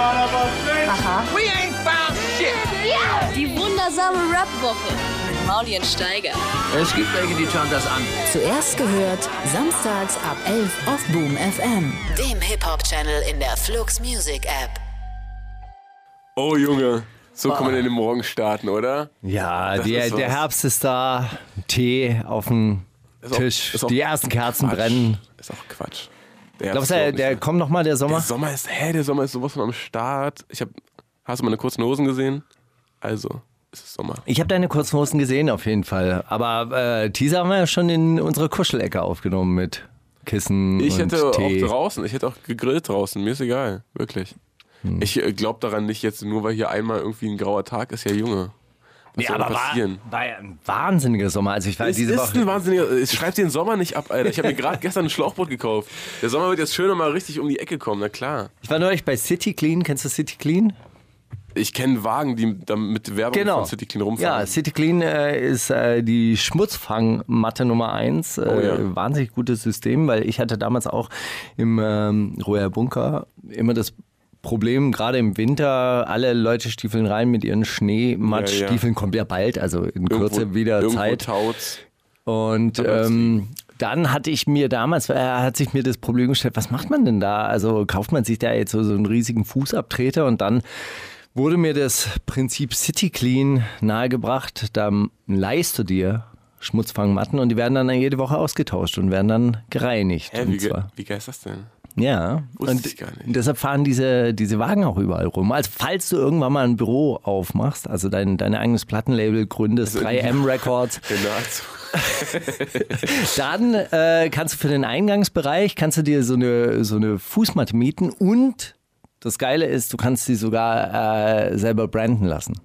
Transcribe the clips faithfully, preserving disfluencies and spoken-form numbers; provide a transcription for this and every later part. Aha. We ain't found shit. Yeah. Die wundersame Rap-Woche mit Mauli und Steiger. Es gibt welche, die schauen das an. Zuerst gehört, samstags ab elf auf Boom F M. Dem Hip-Hop-Channel in der Flux Music App. Oh Junge, so kann man in den Morgen starten, oder? Ja, der, der Herbst ist da, Tee auf dem Tisch, auch, die ersten Kerzen brennen. Ist auch Quatsch. Der Glaubst du, der kommt nochmal, der Sommer? Der Sommer ist, hä, der Sommer ist sowas von am Start. Ich hab, hast du meine kurzen Hosen gesehen? Also, es ist Sommer. Ich habe deine kurzen Hosen gesehen, auf jeden Fall. Aber äh, Teaser haben wir ja schon in unsere Kuschelecke aufgenommen mit Kissen ich und Tee. Ich hätte Tee. auch draußen, ich hätte auch gegrillt draußen, mir ist egal, wirklich. Hm. Ich glaube daran nicht jetzt, nur weil hier einmal irgendwie ein grauer Tag ist, ja Junge. Was ja, soll aber passieren? War, war ja ein wahnsinniger Sommer. Also ich war es diese ist Woche ein wahnsinniger. Schreib den Sommer nicht ab, Alter. Ich habe mir gerade gestern ein Schlauchboot gekauft. Der Sommer wird jetzt schön nochmal richtig um die Ecke kommen, na klar. Ich war neulich bei City Clean. Kennst du City Clean? Ich kenne Wagen, die mit Werbung genau. von City Clean rumfahren. Ja, City Clean äh, ist äh, die Schmutzfangmatte Nummer eins. Äh, oh, ja. Wahnsinnig gutes System, weil ich hatte damals auch im ähm, Roher Bunker immer das Problem, gerade im Winter, alle Leute stiefeln rein mit ihren Schneematschstiefeln, ja, ja. kommt ja bald, also in irgendwo, Kürze wieder Zeit. Taut's. Und ähm, dann hatte ich mir damals, äh, hat sich mir das Problem gestellt, was macht man denn da? Also kauft man sich da jetzt so, so einen riesigen Fußabtreter? Und dann wurde mir das Prinzip City Clean nahegebracht, da leihst du dir Schmutzfangmatten und die werden dann jede Woche ausgetauscht und werden dann gereinigt. Hä, und wie, zwar. Wie geil ist das denn? Ja, und ich gar nicht. Deshalb fahren diese, diese Wagen auch überall rum. Also falls du irgendwann mal ein Büro aufmachst, also dein, dein eigenes Plattenlabel gründest, also drei M Records, dann äh, kannst du für den Eingangsbereich, kannst du dir so eine, so eine Fußmatte mieten und das Geile ist, du kannst sie sogar äh, selber branden lassen.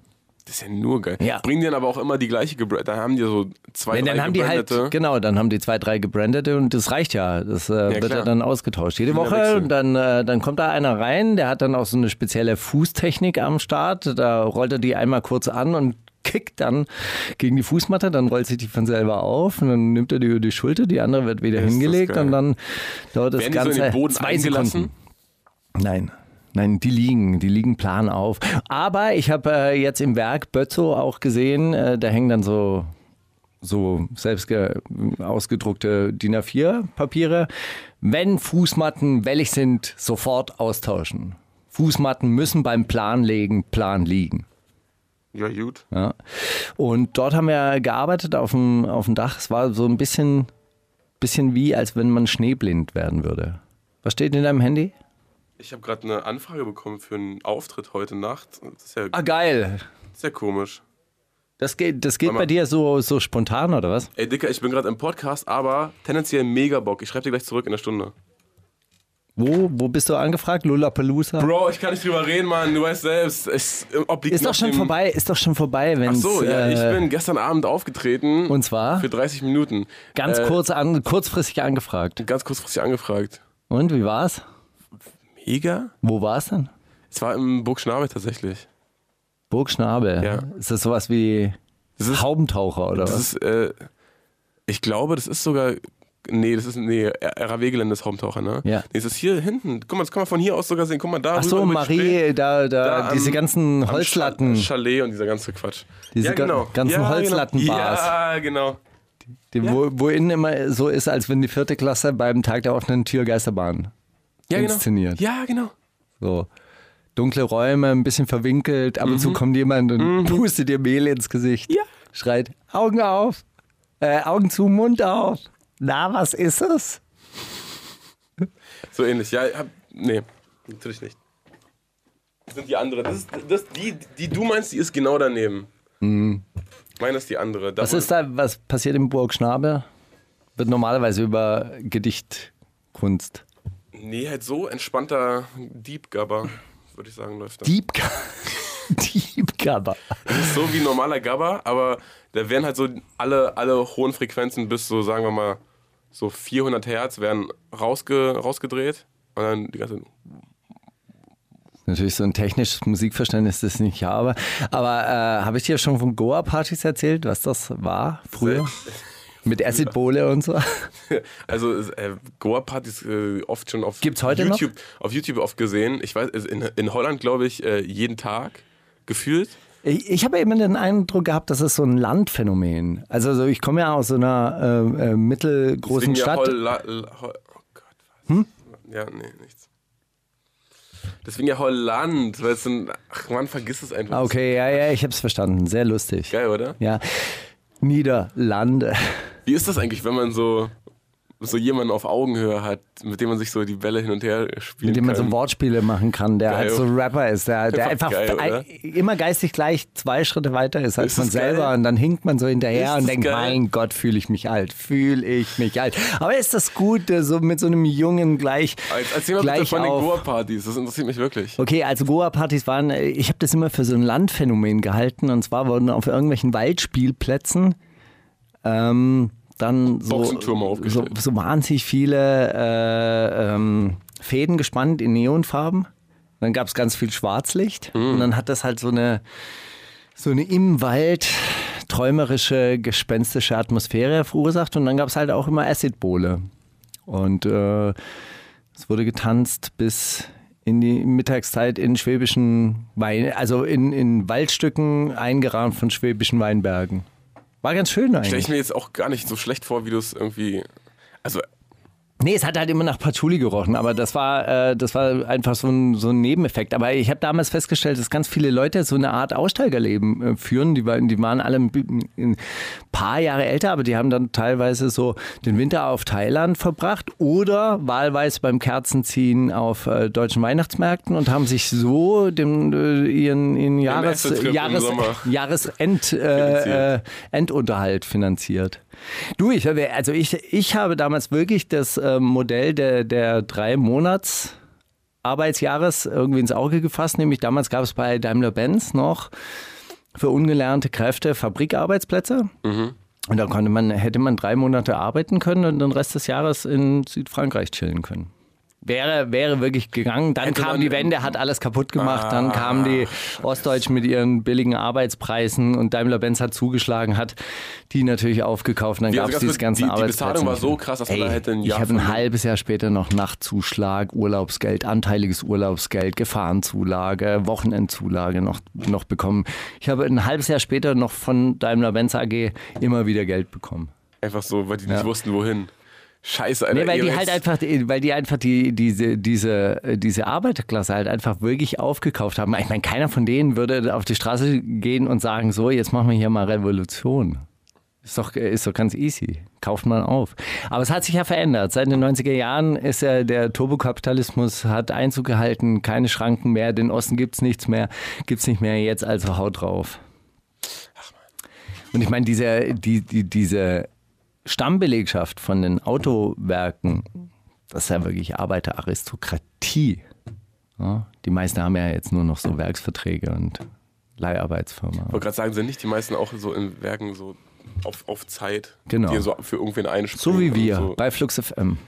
Das ist ja nur geil. Ja. Bringen die dann aber auch immer die gleiche gebrandete, dann haben die so zwei, Wenn, drei dann haben gebrandete. Die halt, genau, dann haben die zwei, drei gebrandete und das reicht ja. Das äh, ja, wird ja dann ausgetauscht. Jede Woche und dann, äh, dann kommt da einer rein, der hat dann auch so eine spezielle Fußtechnik am Start. Da rollt er die einmal kurz an und kickt dann gegen die Fußmatte, dann rollt sich die von selber auf und dann nimmt er die über die Schulter, die andere wird wieder ist hingelegt und dann dauert das Werden Ganze die so in den Boden zwei eingelassen? Sekunden. Nein. Nein, die liegen, die liegen plan auf. Aber ich habe äh, jetzt im Werk Bötzow auch gesehen, äh, da hängen dann so, so selbst ausgedruckte D I N A vier Papiere. Wenn Fußmatten wellig sind, sofort austauschen. Fußmatten müssen beim Planlegen plan liegen. Ja, gut. Ja. Und dort haben wir gearbeitet auf dem, auf dem Dach. Es war so ein bisschen, bisschen wie, als wenn man schneeblind werden würde. Was steht in deinem Handy? Ich habe gerade eine Anfrage bekommen für einen Auftritt heute Nacht. Das ist ja ah, geil. Sehr ja komisch. Das geht, das geht mal, bei dir so, so spontan, oder was? Ey, Dicker, ich bin gerade im Podcast, aber tendenziell mega Bock. Ich schreibe dir gleich zurück in der Stunde. Wo, wo bist du angefragt? Lollapalooza? Bro, ich kann nicht drüber reden, Mann. Du weißt selbst. Es obliegt ist doch schon dem... vorbei, ist doch schon vorbei, wenn Ach so, ja, äh... ich bin gestern Abend aufgetreten. Und zwar? Für dreißig Minuten. Ganz äh, kurz an, kurzfristig angefragt. Ganz kurzfristig angefragt. Und, wie war's? Eger? Wo war es denn? Es war im Burg Schnabel tatsächlich. Burg Schnabel? Ja. Ist das sowas wie das Haubentaucher oder das was? Ist, äh, ich glaube, das ist sogar. Nee, das ist. Nee, R A W-Gelände ist Haubentaucher, ne? Ja. Nee, das ist hier hinten. Guck mal, das kann man von hier aus sogar sehen. Guck mal da. Ach so, Marie, da, da, da diese am, ganzen Holzlatten. Chalet und dieser ganze Quatsch. Diese ja, genau. ganzen ja, Holzlattenbars. Ja, genau. Die, ja. Wo, wo innen immer so ist, als wenn die vierte Klasse beim Tag der offenen Tür Geisterbahn. Ja, inszeniert. Genau. Ja, genau. So. Dunkle Räume, ein bisschen verwinkelt, ab und mhm. zu kommt jemand und mhm. pustet dir Mehl ins Gesicht. Ja. Schreit, Augen auf, äh, Augen zu, Mund auf. Na, was ist es? So ähnlich, ja. Hab, nee, natürlich nicht. Das sind die andere. Das ist, das, die, die du meinst, die ist genau daneben. Mhm. Meine ist die andere. Da was ist da, was passiert im Burg Schnabel? Wird normalerweise über Gedichtkunst. Nee, halt so entspannter Deep Gabba, würde ich sagen, läuft da. Deep, Deep Gabba. Das ist so wie normaler Gabba, aber da werden halt so alle, alle hohen Frequenzen bis so, sagen wir mal, so vierhundert Hertz werden rausge, rausgedreht und dann die ganze... Natürlich so ein technisches Musikverständnis, das ich nicht habe. Aber äh, habe ich dir schon von Goa-Partys erzählt, was das war früher? Mit Acid-Bowle und so. Also äh, Goa-Partys äh, oft schon auf Gibt's heute YouTube noch? Auf YouTube oft gesehen. Ich weiß, in, in Holland glaube ich äh, jeden Tag gefühlt. Ich, ich habe eben den Eindruck gehabt, das ist so ein Landphänomen. Also so, ich komme ja aus so einer äh, äh, mittelgroßen Stadt. Holla, ho, oh Gott, was? Hm? Ja, nee, nichts. Deswegen ja Holland, weil es ein, ach man, vergiss es einfach. Okay, ja, ja, ich hab's verstanden. Sehr lustig. Geil, oder? Ja. Niederlande. Wie ist das eigentlich, wenn man so, so jemanden auf Augenhöhe hat, mit dem man sich so die Bälle hin und her spielen kann? Mit dem man kann. So Wortspiele machen kann, der geil, halt so Rapper ist, der, der einfach, einfach geil, immer geistig gleich zwei Schritte weiter ist als ist man selber geil? Und dann hinkt man so hinterher ist und denkt, geil? Mein Gott, fühle ich mich alt, fühle ich mich alt. Aber ist das gut, so mit so einem Jungen gleich als, als jemand gleich von den Goa-Partys, das interessiert mich wirklich. Okay, also Goa-Partys waren, ich habe das immer für so ein Landphänomen gehalten und zwar wurden auf irgendwelchen Waldspielplätzen ähm, dann so, so, so wahnsinnig viele äh, ähm, Fäden gespannt in Neonfarben. Dann gab es ganz viel Schwarzlicht. Mm. Und dann hat das halt so eine, so eine im Wald träumerische, gespenstische Atmosphäre verursacht. Und dann gab es halt auch immer Acid-Bowle. Und äh, es wurde getanzt bis in die Mittagszeit in schwäbischen Wein, also in, in Waldstücken eingerahmt von schwäbischen Weinbergen. War ganz schön eigentlich. Stelle ich mir jetzt auch gar nicht so schlecht vor, wie du es irgendwie... Also nee, es hat halt immer nach Patchouli gerochen, aber das war, äh, das war einfach so ein, so ein Nebeneffekt. Aber ich habe damals festgestellt, dass ganz viele Leute so eine Art Aussteigerleben äh, führen. Die, war, die waren alle ein, ein paar Jahre älter, aber die haben dann teilweise so den Winter auf Thailand verbracht oder wahlweise beim Kerzenziehen auf äh, deutschen Weihnachtsmärkten und haben sich so dem, äh, ihren, ihren Jahres, Jahres, Jahresend, äh, äh, Endunterhalt finanziert. Du, ich, also ich, ich habe damals wirklich das äh, Modell der, der drei Monats Arbeitsjahres irgendwie ins Auge gefasst. Nämlich damals gab es bei Daimler-Benz noch für ungelernte Kräfte Fabrikarbeitsplätze. Mhm. Und da konnte man, hätte man drei Monate arbeiten können und den Rest des Jahres in Südfrankreich chillen können. Wäre, wäre wirklich gegangen. Dann kam die Wende, hat alles kaputt gemacht. Dann kamen die Ostdeutschen mit ihren billigen Arbeitspreisen und Daimler-Benz hat zugeschlagen, hat die natürlich aufgekauft. Dann gab es diese ganzen Arbeitsplätze. Die Bezahlung war so krass, dass man da hätte ein Jahr... Ich habe ein halbes Jahr später noch Nachtzuschlag, Urlaubsgeld, anteiliges Urlaubsgeld, Gefahrenzulage, Wochenendzulage noch, noch bekommen. Ich habe ein halbes Jahr später noch von Daimler-Benz A G immer wieder Geld bekommen. Einfach so, weil die nicht wussten, wohin. Scheiße, Alter. Nee, weil die halt einfach, weil die einfach die, diese, diese, diese Arbeiterklasse halt einfach wirklich aufgekauft haben. Ich meine, keiner von denen würde auf die Straße gehen und sagen, so, jetzt machen wir hier mal Revolution. Ist doch, ist doch ganz easy. Kauft man auf. Aber es hat sich ja verändert. Seit den neunziger Jahren ist ja der Turbokapitalismus, hat Einzug gehalten, keine Schranken mehr, den Osten gibt's nichts mehr, gibt's nicht mehr jetzt, also haut drauf. Und ich meine, diese, die, die, diese, Stammbelegschaft von den Autowerken, das ist ja wirklich Arbeiteraristokratie. Ja, die meisten haben ja jetzt nur noch so Werksverträge und Leiharbeitsfirmen. Ich wollte gerade sagen, sind nicht die meisten auch so in Werken so auf, auf Zeit, genau, die so für irgendwen einspringen? So wie wir so bei Flux F M.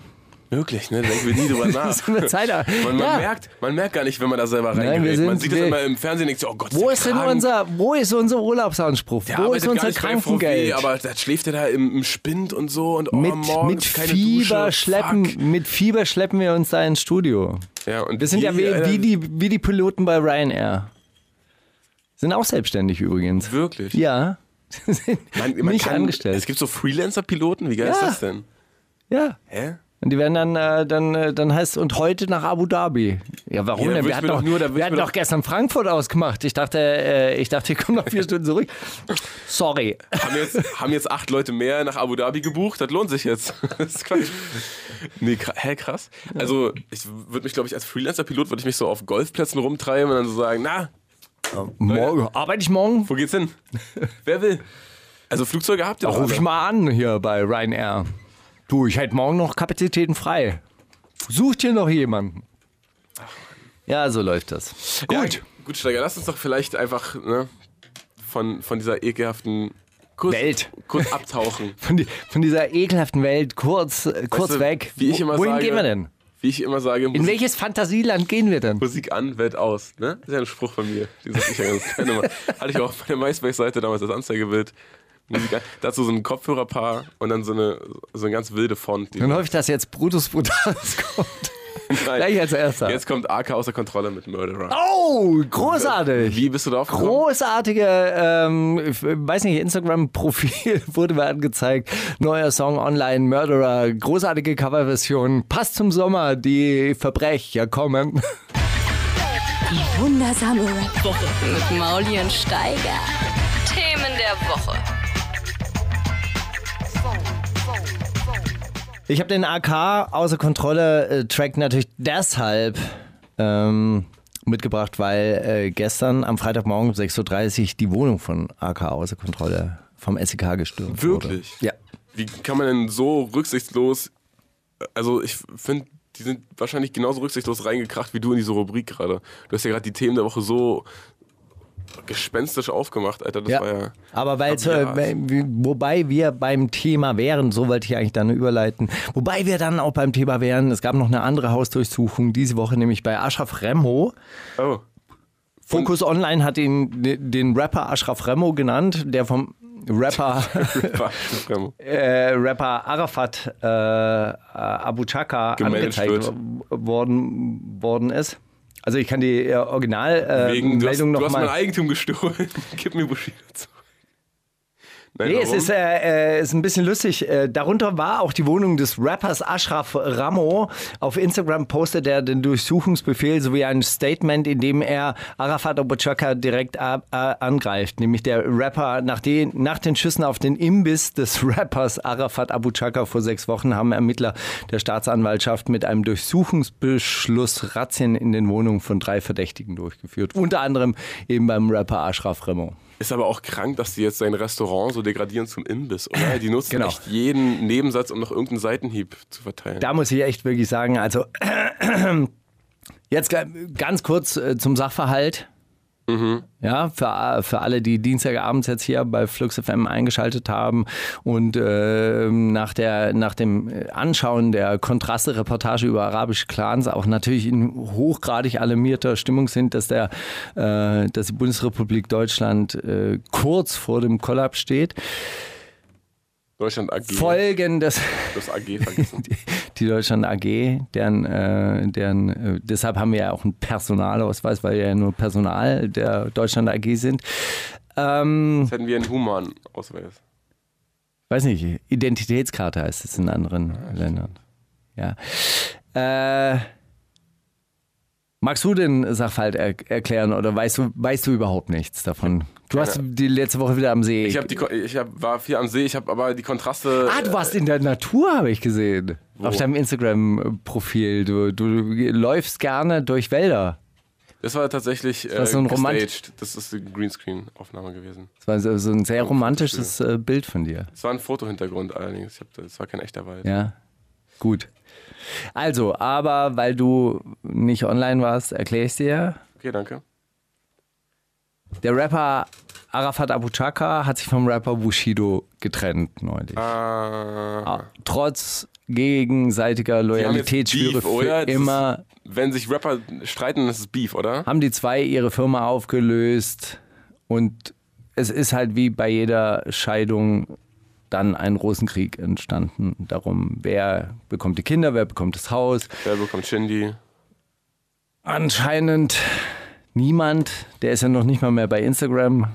Wirklich, ne? Da denken wir nie drüber nach. man ja. man, merkt, man merkt gar nicht, wenn man da selber reingeht. Man sieht das immer im Fernsehen und denkt so, oh Gott, wo ist, ist denn unser, wo ist unser Urlaubsanspruch? Der wo ist unser Krankengeld? Frau w, aber das schläft er da im, im Spind und so und oh, mit, morgen mit keine Fieber Dusche. Schleppen, mit Fieber schleppen wir uns da ins Studio. Ja, und wir sind die, ja wie, wie, die, wie die Piloten bei Ryanair. Sind auch selbstständig übrigens. Wirklich? Ja. sind man, man nicht kann, angestellt. Es gibt so Freelancer-Piloten, wie geil ja. ist das denn? Ja. Hä? Und die werden dann, äh, dann, dann heißt und heute nach Abu Dhabi. Ja, warum ja, denn? Wir hatten doch, nur, wir hatten doch gestern Frankfurt ausgemacht. Ich dachte, äh, ich dachte, ich komme noch vier Stunden zurück. Sorry. Haben jetzt, haben jetzt acht Leute mehr nach Abu Dhabi gebucht. Das lohnt sich jetzt. Das ist Quatsch. Nee, krass. Hä, krass. Also ich würde mich, glaube ich, als Freelancer-Pilot würde ich mich so auf Golfplätzen rumtreiben und dann so sagen, na, ja, morgen arbeite ich morgen. Wo geht's hin? Wer will? Also Flugzeuge habt ihr doch. Ruf ich mal an hier bei Ryanair. Du, ich hätte morgen noch Kapazitäten frei. Sucht hier noch jemanden. Ja, so läuft das. Gut. Ja, gut, Steiger, lass uns doch vielleicht einfach ne, von, von dieser ekelhaften kurz, Welt kurz abtauchen. Von, die, von dieser ekelhaften Welt kurz, kurz weißt du, weg. Wie ich immer Wohin sage, gehen wir denn? Wie ich immer sage. Musik, in welches Fantasieland gehen wir denn? Musik an, Welt aus. Ne? Das ist ja ein Spruch von mir. Den sag ich ja ganz gerne mal. Hatte ich auch auf meiner MySpace-Seite damals das Anzeigebild. Musik, dazu so ein Kopfhörerpaar und dann so eine, so eine ganz wilde Font. Dann hoffe ich, dass jetzt Brutus Brutalis kommt. Nein. Gleich als Erster. Jetzt kommt A K außer Kontrolle mit Murderer. Oh, großartig. Wie bist du drauf gekommen? Großartige, ähm, ich weiß nicht, Instagram-Profil wurde mir angezeigt. Neuer Song online, Murderer. Großartige Coverversion. Passt zum Sommer, die Verbrecher kommen. Die wundersame Rap-Woche mit Mauli und Steiger. Themen der Woche. Ich habe den A K außer Kontrolle äh, Track natürlich deshalb ähm, mitgebracht, weil äh, gestern am Freitagmorgen um sechs Uhr dreißig die Wohnung von A K außer Kontrolle vom S E K gestürmt wurde. Wirklich? Ja. Wie kann man denn so rücksichtslos, also ich finde, die sind wahrscheinlich genauso rücksichtslos reingekracht wie du in diese Rubrik gerade. Du hast ja gerade die Themen der Woche so gespenstisch aufgemacht, Alter, das ja, war ja... Aber weil, wobei wir beim Thema wären, so wollte ich eigentlich dann überleiten, wobei wir dann auch beim Thema wären, es gab noch eine andere Hausdurchsuchung diese Woche, nämlich bei Ashraf Remo. Oh. Focus Und Online hat ihn, den Rapper Ashraf Remo genannt, der vom Rapper, äh, Rapper Arafat äh, Abu Chaka gemeldet angezeigt worden, worden ist. Also ich kann die Originalmeldung äh, nochmal... Du hast mein Eigentum gestohlen. Gib mir Bushido zurück. Nein, nee, warum? Es ist, äh, äh, ist ein bisschen lustig. Äh, darunter war auch die Wohnung des Rappers Ashraf Ramo. Auf Instagram postet er den Durchsuchungsbefehl sowie ein Statement, in dem er Arafat Abu Chaka direkt a- a- angreift. Nämlich der Rapper, nach den, nach den Schüssen auf den Imbiss des Rappers Arafat Abu Chaka vor sechs Wochen haben Ermittler der Staatsanwaltschaft mit einem Durchsuchungsbeschluss Razzien in den Wohnungen von drei Verdächtigen durchgeführt. Unter anderem eben beim Rapper Ashraf Ramo. Ist aber auch krank, dass die jetzt sein Restaurant so degradieren zum Imbiss, oder? Die nutzen genau. echt jeden Nebensatz, um noch irgendeinen Seitenhieb zu verteilen. Da muss ich echt wirklich sagen, also jetzt ganz kurz zum Sachverhalt. Mhm. Ja, für, für alle, die Dienstagabends jetzt hier bei Flux F M eingeschaltet haben und äh, nach, der, nach dem Anschauen der Kontraste-Reportage über arabische Clans auch natürlich in hochgradig alarmierter Stimmung sind, dass, der, äh, dass die Bundesrepublik Deutschland äh, kurz vor dem Kollaps steht. Deutschland A G. Folgendes. Das A G vergessen. Die, die Deutschland A G, deren, äh, deren äh, deshalb haben wir ja auch einen Personalausweis, weil wir ja nur Personal der Deutschland A G sind. Ähm, Jetzt hätten wir einen Human-Ausweis. Weiß nicht, Identitätskarte heißt es in anderen ja, Ländern. Ja. Äh, magst du den Sachverhalt er- erklären oder weißt du, weißt du überhaupt nichts davon? Du warst die letzte Woche wieder am See. Ich, hab die, ich hab, war viel am See, ich habe aber die Kontraste... Ah, du warst in der Natur, habe ich gesehen. Wo? Auf deinem Instagram-Profil. Du, du, du läufst gerne durch Wälder. Das war tatsächlich das war so ein äh, gestaged. Das ist eine Greenscreen-Aufnahme gewesen. Das war so, so ein sehr romantisches äh, Bild von dir. Es war ein Fotohintergrund allerdings. Es war kein echter Wald. Ja, gut. Also, aber weil du nicht online warst, erkläre ich dir. Okay, danke. Der Rapper Arafat Abu Chaka hat sich vom Rapper Bushido getrennt neulich. Ah. Trotz gegenseitiger Loyalitätsschwüre für immer. Ist, wenn sich Rapper streiten, ist es Beef, oder? Haben die zwei ihre Firma aufgelöst und es ist halt wie bei jeder Scheidung dann ein Rosenkrieg entstanden. Darum, wer bekommt die Kinder, wer bekommt das Haus. Wer bekommt Shindy? Anscheinend... Niemand, der ist ja noch nicht mal mehr bei Instagram,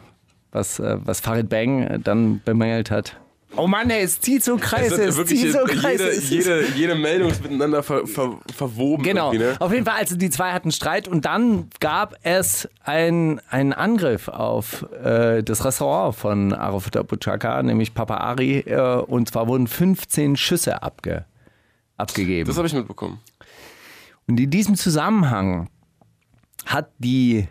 was, was Farid Bang dann bemängelt hat. Oh Mann, ey, es zieht so Kreise, es, es zieht so Kreise. Jede, jede, jede Meldung ist miteinander ver, ver, verwoben. Genau, ne? Auf jeden Fall, also die zwei hatten Streit und dann gab es ein, einen Angriff auf äh, das Restaurant von Arafat Abu Chaka, nämlich Papa Ari, äh, und zwar wurden fünfzehn Schüsse abge, abgegeben. Das habe ich mitbekommen. Und in diesem Zusammenhang hat die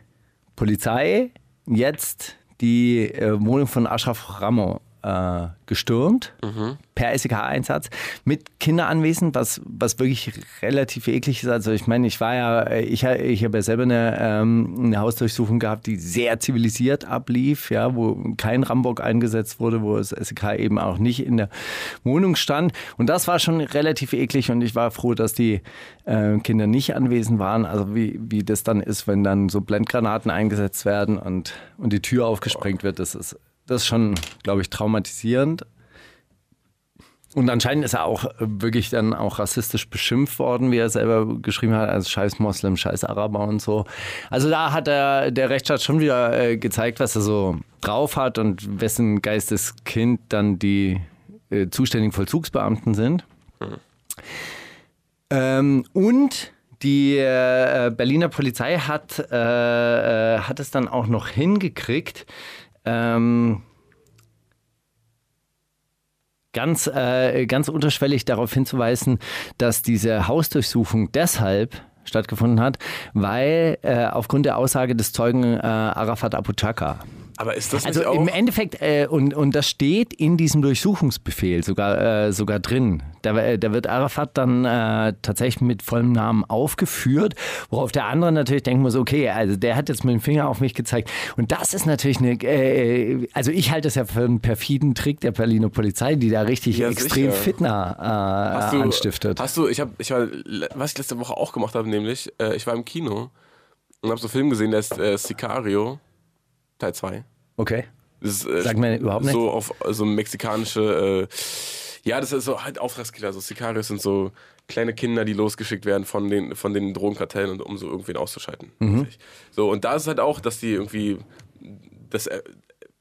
Polizei jetzt die äh, Wohnung von Ashraf Ramo äh, gestürmt, mhm. per S E K-Einsatz, mit Kindern anwesend, was, was wirklich relativ eklig ist. Also ich meine, ich war ja, ich, ich habe ja selber eine, ähm, eine Hausdurchsuchung gehabt, die sehr zivilisiert ablief, ja, wo kein Rambock eingesetzt wurde, wo das S E K eben auch nicht in der Wohnung stand. Und das war schon relativ eklig und ich war froh, dass die äh, Kinder nicht anwesend waren. Also wie, wie das dann ist, wenn dann so Blendgranaten eingesetzt werden und, und die Tür aufgesprengt wird, das ist... Das ist schon, glaube ich, traumatisierend. Und anscheinend ist er auch wirklich dann auch rassistisch beschimpft worden, wie er selber geschrieben hat, als scheiß Moslem, scheiß Araber und so. Also da hat er, der Rechtsstaat schon wieder äh, gezeigt, was er so drauf hat und wessen Geisteskind dann die äh, zuständigen Vollzugsbeamten sind. Mhm. Ähm, und die äh, Berliner Polizei hat, äh, äh, hat es dann auch noch hingekriegt, ähm, Ganz, äh, ganz unterschwellig darauf hinzuweisen, dass diese Hausdurchsuchung deshalb stattgefunden hat, weil äh, aufgrund der Aussage des Zeugen äh, Arafat Abu Chaka. Aber ist das also nicht auch... im Endeffekt, äh, und, und das steht in diesem Durchsuchungsbefehl sogar, äh, sogar drin. Da, äh, da wird Arafat dann äh, tatsächlich mit vollem Namen aufgeführt, worauf der andere natürlich denken muss, okay, also der hat jetzt mit dem Finger auf mich gezeigt. Und das ist natürlich eine, äh, also ich halte das ja für einen perfiden Trick der Berliner Polizei, die da richtig ja, extrem Fitna äh, hast du, anstiftet. Hast du, ich habe, ich war, was ich letzte Woche auch gemacht habe, nämlich, äh, ich war im Kino und habe so einen Film gesehen, der ist äh, Sicario. Teil zwei. Okay. Das ist, äh, Sagt mir überhaupt nicht. So auf so mexikanische, äh, ja, das ist so halt Auftragskiller. So Sicarios sind so kleine Kinder, die losgeschickt werden von den, von den Drogenkartellen, und um so irgendwen auszuschalten. Mhm. So, und da ist halt auch, dass die irgendwie das äh,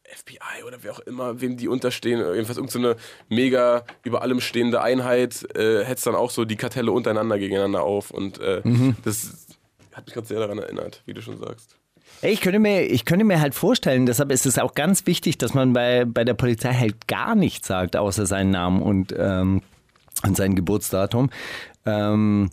F B I oder wer auch immer, wem die unterstehen, jedenfalls irgendeine so mega über allem stehende Einheit, äh, hetzt dann auch so die Kartelle untereinander gegeneinander auf. Und äh, mhm. das hat mich gerade sehr daran erinnert, wie du schon sagst. Ich könnte, mir, ich könnte mir halt vorstellen, deshalb ist es auch ganz wichtig, dass man bei, bei der Polizei halt gar nichts sagt, außer seinen Namen und, ähm, und sein Geburtsdatum. Ähm,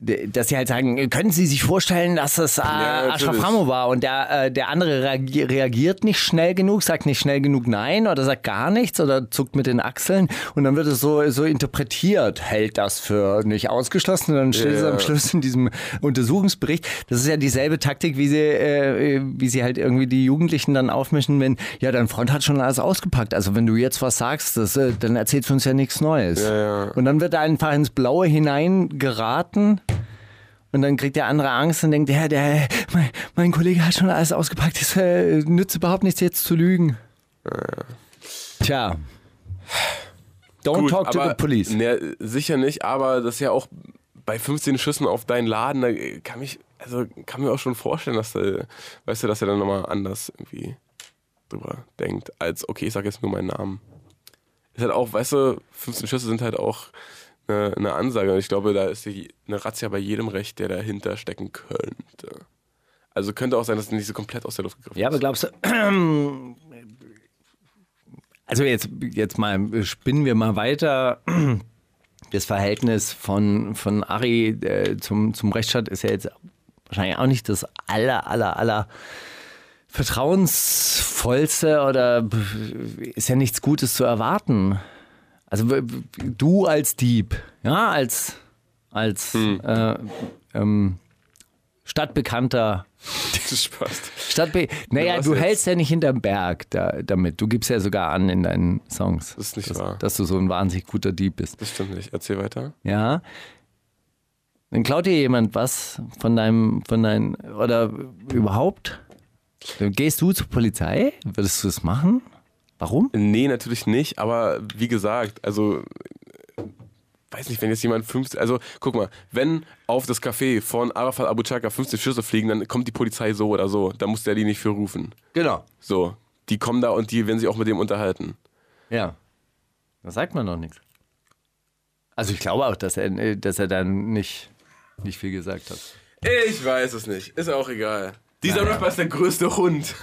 dass sie halt sagen, können Sie sich vorstellen, dass das äh, ja, Ashraf Ramo war? Und der, äh, der andere reagiert nicht schnell genug, sagt nicht schnell genug Nein oder sagt gar nichts oder zuckt mit den Achseln. Und dann wird es so, so interpretiert, hält das für nicht ausgeschlossen. Und dann steht ja. es am Schluss in diesem Untersuchungsbericht. Das ist ja dieselbe Taktik, wie sie, äh, wie sie halt irgendwie die Jugendlichen dann aufmischen, wenn, ja, dein Freund hat schon alles ausgepackt. Also wenn du jetzt was sagst, das, äh, dann erzählst du uns ja nichts Neues. Ja, ja. Und dann wird er einfach ins Blaue hineingeraten. Und dann kriegt der andere Angst und denkt, der, der, mein, mein Kollege hat schon alles ausgepackt, das äh, nützt überhaupt nichts, jetzt zu lügen. Äh. Tja. Don't Gut, talk to aber, the police. Ne, sicher nicht, aber das ist ja auch bei fünfzehn Schüssen auf deinen Laden, da kann mich, also kann mir auch schon vorstellen, dass der, weißt du, dass er dann nochmal anders irgendwie drüber denkt, als okay, ich sag jetzt nur meinen Namen. Ist halt auch, weißt du, fünfzehn Schüsse sind halt auch eine Ansage. Ich glaube, da ist eine Razzia bei jedem Recht, der dahinter stecken könnte. Also könnte auch sein, dass es nicht so komplett aus der Luft gegriffen ist. Ja, aber glaubst du, ähm, also jetzt, jetzt mal, spinnen wir mal weiter. Das Verhältnis von, von Ari äh, zum, zum Rechtsstaat ist ja jetzt wahrscheinlich auch nicht das aller, aller, aller vertrauensvollste, oder ist ja nichts Gutes zu erwarten. Also du als Dieb, ja, als, als hm. äh, ähm, stadtbekannter. Stadtbe- naja, ja, du jetzt? Hältst ja nicht hinterm Berg da, damit. Du gibst ja sogar an in deinen Songs, das ist nicht dass, wahr. dass du so ein wahnsinnig guter Dieb bist. Das stimmt nicht. Erzähl weiter. Ja. Dann klaut dir jemand was von deinem, von deinem, oder überhaupt? Dann gehst du zur Polizei? Würdest du das machen? Warum? Nee, natürlich nicht, aber wie gesagt, also, weiß nicht, wenn jetzt jemand fünfzehn, also, guck mal, wenn auf das Café von Arafat Abu Chaka fünfzehn Schüsse fliegen, dann kommt die Polizei so oder so, da muss der die nicht für rufen. Genau. So, die kommen da und die werden sich auch mit dem unterhalten. Ja, da sagt man noch nichts. Also ich glaube auch, dass er, dass er dann nicht, nicht viel gesagt hat. Ich weiß es nicht, ist auch egal. Dieser Rapper ist der größte Hund.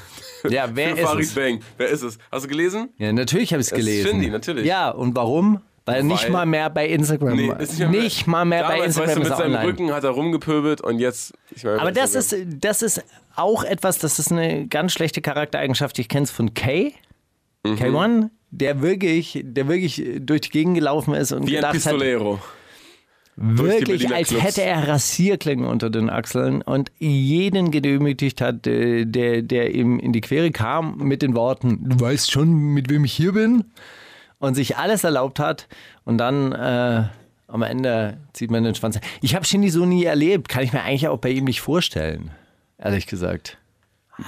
Ja, wer ist es? Bang. Wer ist es? Hast du gelesen? Ja, natürlich habe ich es gelesen. Shindy, natürlich. Ja, und warum? Weil, Weil nicht mal mehr bei Instagram nee, war. Nicht, mehr nicht mal mehr damals, bei Instagram weißt du, mit ist seinem online. Rücken hat er rumgepöbelt und jetzt... Ich meine, aber das ist, das ist auch etwas, das ist eine ganz schlechte Charaktereigenschaft. Ich kenne es von Kay, mhm. K eins, der wirklich, der wirklich durch die Gegend gelaufen ist und wie gedacht ein Pistolero. Hat... Wirklich, als Clubs. Hätte er Rasierklingen unter den Achseln und jeden gedemütigt hat, der, der ihm in die Quere kam mit den Worten, du weißt schon, mit wem ich hier bin, und sich alles erlaubt hat, und dann äh, am Ende zieht man den Schwanz. Ich habe Shindy so nie erlebt, kann ich mir eigentlich auch bei ihm nicht vorstellen, ehrlich gesagt.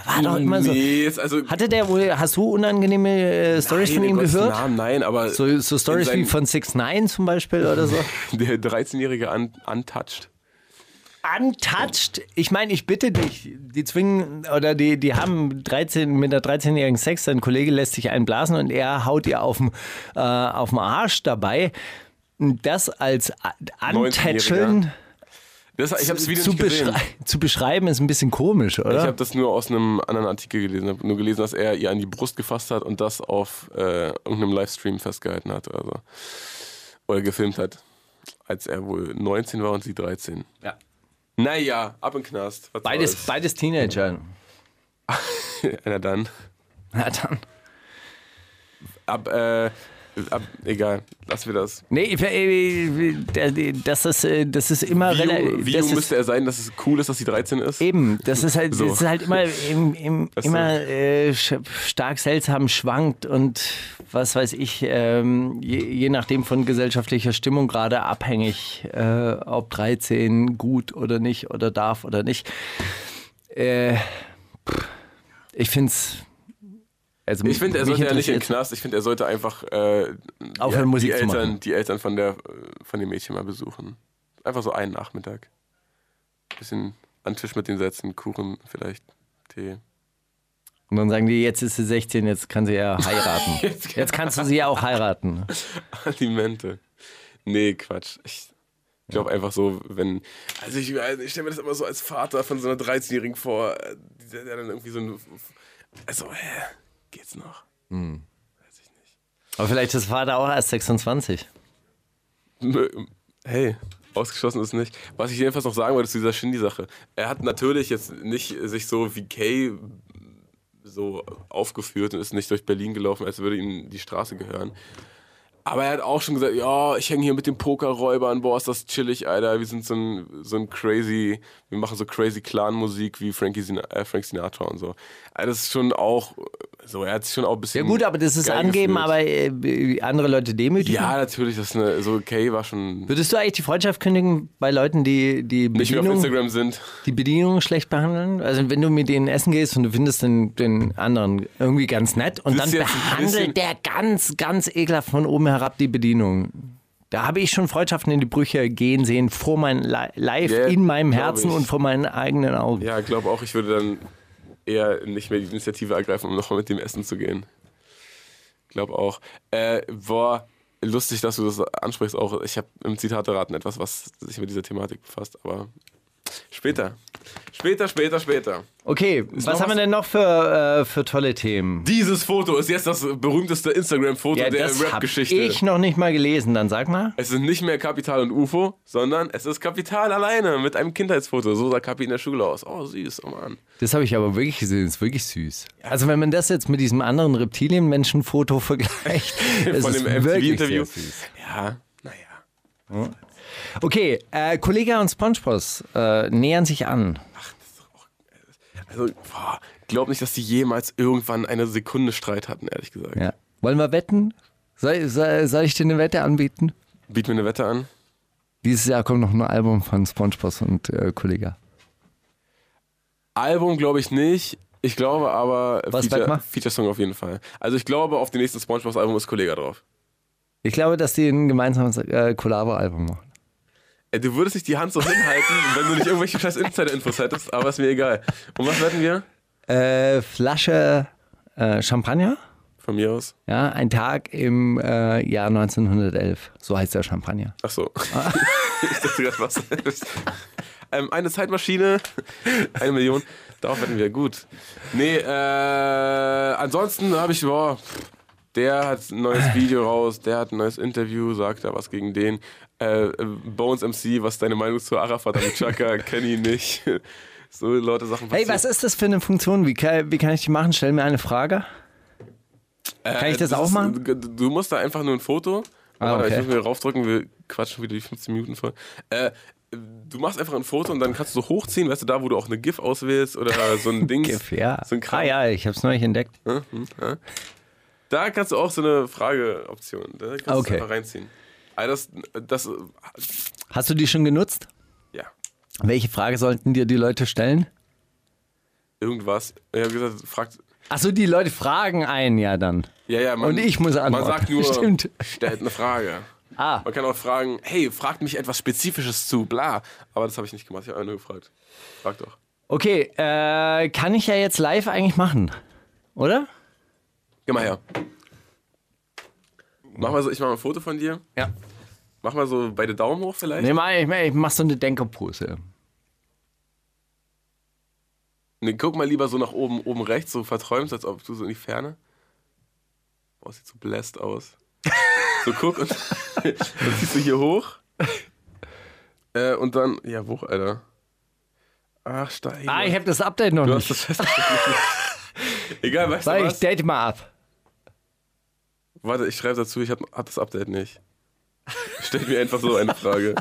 War doch immer so. Nee, also hatte der wohl, hast du unangenehme äh, Storys von ihm gehört? Namen, nein, aber so, so Storys wie von six nine zum Beispiel oder so? Der dreizehnjährige un, untouched. Untouched? Ich meine, ich bitte dich, die zwingen, oder die, die haben dreizehn, mit einer dreizehnjährigen Sex, dein Kollege lässt sich einblasen und er haut ihr aufm, äh, aufm Arsch dabei. Das als Untatcheln das, ich hab's wieder zu, nicht beschrei- zu beschreiben ist ein bisschen komisch, oder? Ich habe das nur aus einem anderen Artikel gelesen. Ich habe nur gelesen, dass er ihr an die Brust gefasst hat und das auf äh, irgendeinem Livestream festgehalten hat. Also. Oder gefilmt hat, als er wohl neunzehn war und sie dreizehn. Ja. Naja, ab in den Knast. Was beides, beides Teenager. Na dann. Na dann. Ab, äh... Ab, egal, lass wir das. Nee, das ist, das ist immer relativ. Wie jung müsste er sein, dass es cool ist, dass sie dreizehn ist? Eben, das ist halt, so. Das ist halt immer, im, im, immer äh, stark seltsam schwankt und was weiß ich, ähm, je, je nachdem von gesellschaftlicher Stimmung gerade abhängig, äh, ob dreizehn gut oder nicht oder darf oder nicht. Äh, ich finde es. Also ich finde, er sollte ja nicht in den Knast. Ich finde, er sollte einfach äh, aufhören, Musik zu machen. Die Eltern von, der, von dem Mädchen mal besuchen. Einfach so einen Nachmittag. Bisschen an den Tisch mit denen setzen, Kuchen vielleicht, Tee. Und dann sagen die, jetzt ist sie sechzehn, jetzt kann sie ja heiraten. jetzt, jetzt kannst du sie ja auch heiraten. Alimente. Nee, Quatsch. Ich glaube einfach so, wenn... Also ich, ich stelle mir das immer so als Vater von so einer dreizehnjährigen vor, der dann irgendwie so ein... Also, hä? Geht's noch? Hm. Weiß ich nicht. Aber vielleicht ist Vater auch erst sechsundzwanzig. Hey, ausgeschlossen ist nicht. Was ich jedenfalls noch sagen wollte zu dieser Shindy-Sache. Er hat natürlich jetzt nicht sich so wie Kay so aufgeführt und ist nicht durch Berlin gelaufen, als würde ihm die Straße gehören. Aber er hat auch schon gesagt, ja, ich hänge hier mit den Pokerräubern, boah, ist das chillig, Alter. Wir sind so ein, so ein crazy, wir machen so crazy Clan-Musik wie Frankie Sin- äh, Frank Sinatra und so. Also das ist schon auch, so er hat sich schon auch ein bisschen... Ja gut, aber das ist angeben, gefühlt. Aber äh, andere Leute demütigen? Ja, natürlich, das ist eine, so okay, war schon... Würdest du eigentlich die Freundschaft kündigen bei Leuten, die die Bedienung... Nicht mehr auf Instagram sind. Die Bedienung schlecht behandeln? Also wenn du mit denen essen gehst und du findest den, den anderen irgendwie ganz nett und das dann behandelt der ganz, ganz ekelhaft von oben her ab die Bedienung. Da habe ich schon Freundschaften in die Brüche gehen sehen, vor meinem Li- Live yeah, in meinem Herzen und vor meinen eigenen Augen. Ja, ich glaube auch, ich würde dann eher nicht mehr die Initiative ergreifen, um nochmal mit dem Essen zu gehen. Ich glaube auch. Äh, boah, lustig, dass du das ansprichst auch. Ich habe im Zitateraten etwas, was sich mit dieser Thematik befasst, aber später. Später, später, später. Okay, ist was haben wir denn noch für, äh, für tolle Themen? Dieses Foto ist jetzt das berühmteste Instagram-Foto ja, der Rap-Geschichte. Das habe ich noch nicht mal gelesen, dann sag mal. Es ist nicht mehr Kapital und UFO, sondern es ist Kapital alleine mit einem Kindheitsfoto. So sah Kapi in der Schule aus. Oh, süß, oh Mann. Das habe ich aber wirklich gesehen, das ist wirklich süß. Also wenn man das jetzt mit diesem anderen Reptilienmenschen-Foto vergleicht, es von dem M T V-Interview. Ja, naja. Hm? Okay, äh, Kollegah und SpongeBob äh, nähern sich an. Ach, das ist doch auch... Also, boah, glaub nicht, dass die jemals irgendwann eine Sekunde Streit hatten, ehrlich gesagt. Ja. Wollen wir wetten? Soll, soll, soll ich dir eine Wette anbieten? Biet mir eine Wette an. Dieses Jahr kommt noch ein Album von SpongeBob und äh, Kollegah. Album glaube ich nicht. Ich glaube aber... Was, Feature, Feature-Song auf jeden Fall. Also ich glaube, auf dem nächsten SpongeBob-Album ist Kollegah drauf. Ich glaube, dass die ein gemeinsames äh, Collabo-Album machen. Du würdest nicht die Hand so hinhalten, wenn du nicht irgendwelche scheiß Insider-Infos hättest, aber ist mir egal. Und was wetten wir? Äh, Flasche äh, Champagner. Von mir aus? Ja, ein Tag im äh, Jahr neunzehnhundertelf. So heißt der Champagner. Ach so. Ah. Ich dachte gerade was. ähm, eine Zeitmaschine, eine Million. Darauf wetten wir. Gut. Nee, äh, ansonsten habe ich, boah, der hat ein neues Video raus, der hat ein neues Interview, sagt da was gegen den. Äh, Bones M C, was ist deine Meinung zu Arafat und Chaka? Kenn ihn nicht. So Leute Sachen passieren. Hey, was ist das für eine Funktion? Wie kann, wie kann ich die machen? Stell mir eine Frage. Äh, kann ich das, das auch machen? Ist, du musst da einfach nur ein Foto. Ah, okay. Ich muss mir raufdrücken, wir quatschen wieder die fünfzehn Minuten voll. Äh, du machst einfach ein Foto und dann kannst du so hochziehen, weißt du, da wo du auch eine GIF auswählst oder so ein Ding. GIF, ja. So ein Kram. Ah ja, ich hab's neulich entdeckt. Hm, hm, hm. Da kannst du auch so eine Frageoption. Da kannst okay. du einfach reinziehen. Das, das, hast du die schon genutzt? Ja. Welche Frage sollten dir die Leute stellen? irgendwas. Ich habe gesagt, fragt. Achso, die Leute fragen einen ja dann. Ja, ja, man, und ich muss antworten. Man sagt nur, stimmt, der hat eine Frage. Ah. Man kann auch fragen, hey, fragt mich etwas Spezifisches zu, bla. Aber das habe ich nicht gemacht, ich habe nur gefragt. Frag doch. Okay, äh, kann ich ja jetzt live eigentlich machen, oder? Geh mal her. Mach mal so, ich mache mal ein Foto von dir. Ja. Mach mal so beide Daumen hoch vielleicht. Nee, mal, ich, ich mach so eine Denkerpose. Nee, guck mal lieber so nach oben, oben rechts, so verträumst, als ob du so in die Ferne. Boah, sieht so bläst aus. So guck und dann ziehst du hier hoch. Äh, und dann, ja, hoch, Alter. Ach, Steiger. Ah, ich hab das Update noch du nicht. Hast das Egal, weißt Sag, du was? Ich date mal ab. Warte, ich schreibe dazu, ich hab, hab das Update nicht. Stell mir einfach so eine Frage.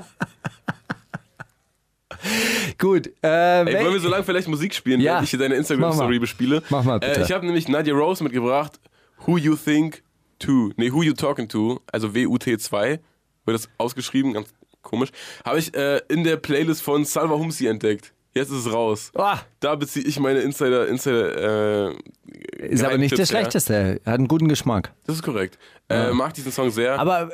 Gut. Äh, Ey, wollen wir so lange vielleicht Musik spielen, ja, wenn ich hier deine Instagram-Story bespiele? Mach mal, bitte. Äh, ich habe nämlich Nadia Rose mitgebracht. Who you think to. Nee, who you talking to. Also W U T zwei. Wird das ausgeschrieben, ganz komisch. Habe ich äh, in der Playlist von Salva Humsi entdeckt. Jetzt ist es raus. Oh. Da beziehe ich meine Insider... Insider äh, ist aber nicht Tipps, das Schlechteste. Ja. Hat einen guten Geschmack. Das ist korrekt. Ja. Äh, mag diesen Song sehr. Aber...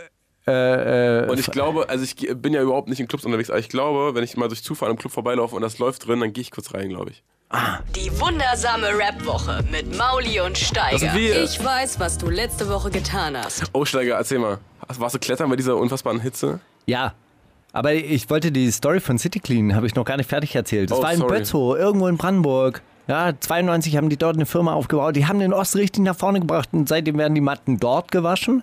Äh, äh, und ich glaube, also ich bin ja überhaupt nicht in Clubs unterwegs, aber ich glaube, wenn ich mal durch Zufall im Club vorbeilaufe und das läuft drin, dann gehe ich kurz rein, glaube ich. Ah. Die wundersame Rap-Woche mit Mauli und Steiger. Ich weiß, was du letzte Woche getan hast. Oh, Steiger, erzähl mal. Warst du klettern bei dieser unfassbaren Hitze? Ja, aber ich wollte die Story von City Clean, habe ich noch gar nicht fertig erzählt. Das oh, war in Bötzow, irgendwo in Brandenburg. Ja, zweiundneunzig haben die dort eine Firma aufgebaut. Die haben den Ost richtig nach vorne gebracht und seitdem werden die Matten dort gewaschen.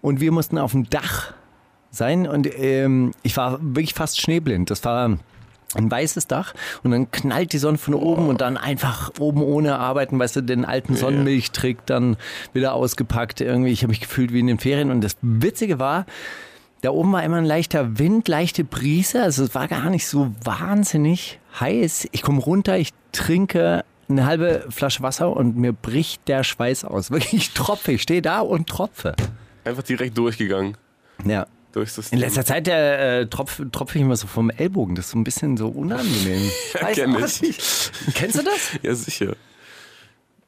Und wir mussten auf dem Dach sein und ähm, ich war wirklich fast schneeblind. Das war ein weißes Dach und dann knallt die Sonne von oben und dann einfach oben ohne arbeiten, weißt du, den alten Sonnenmilchtrick dann wieder ausgepackt. Irgendwie, ich habe mich gefühlt wie in den Ferien und das Witzige war, da oben war immer ein leichter Wind, leichte Brise, also es war gar nicht so wahnsinnig heiß. Ich komme runter, ich trinke eine halbe Flasche Wasser und mir bricht der Schweiß aus. Wirklich, ich tropfe, ich stehe da und tropfe. Einfach direkt durchgegangen. Ja. Durchs System. In letzter Zeit der, äh, tropfe, tropfe ich immer so vom Ellbogen, das ist so ein bisschen so unangenehm. Ja, kenn ich. ich. Kennst du das? Ja, sicher.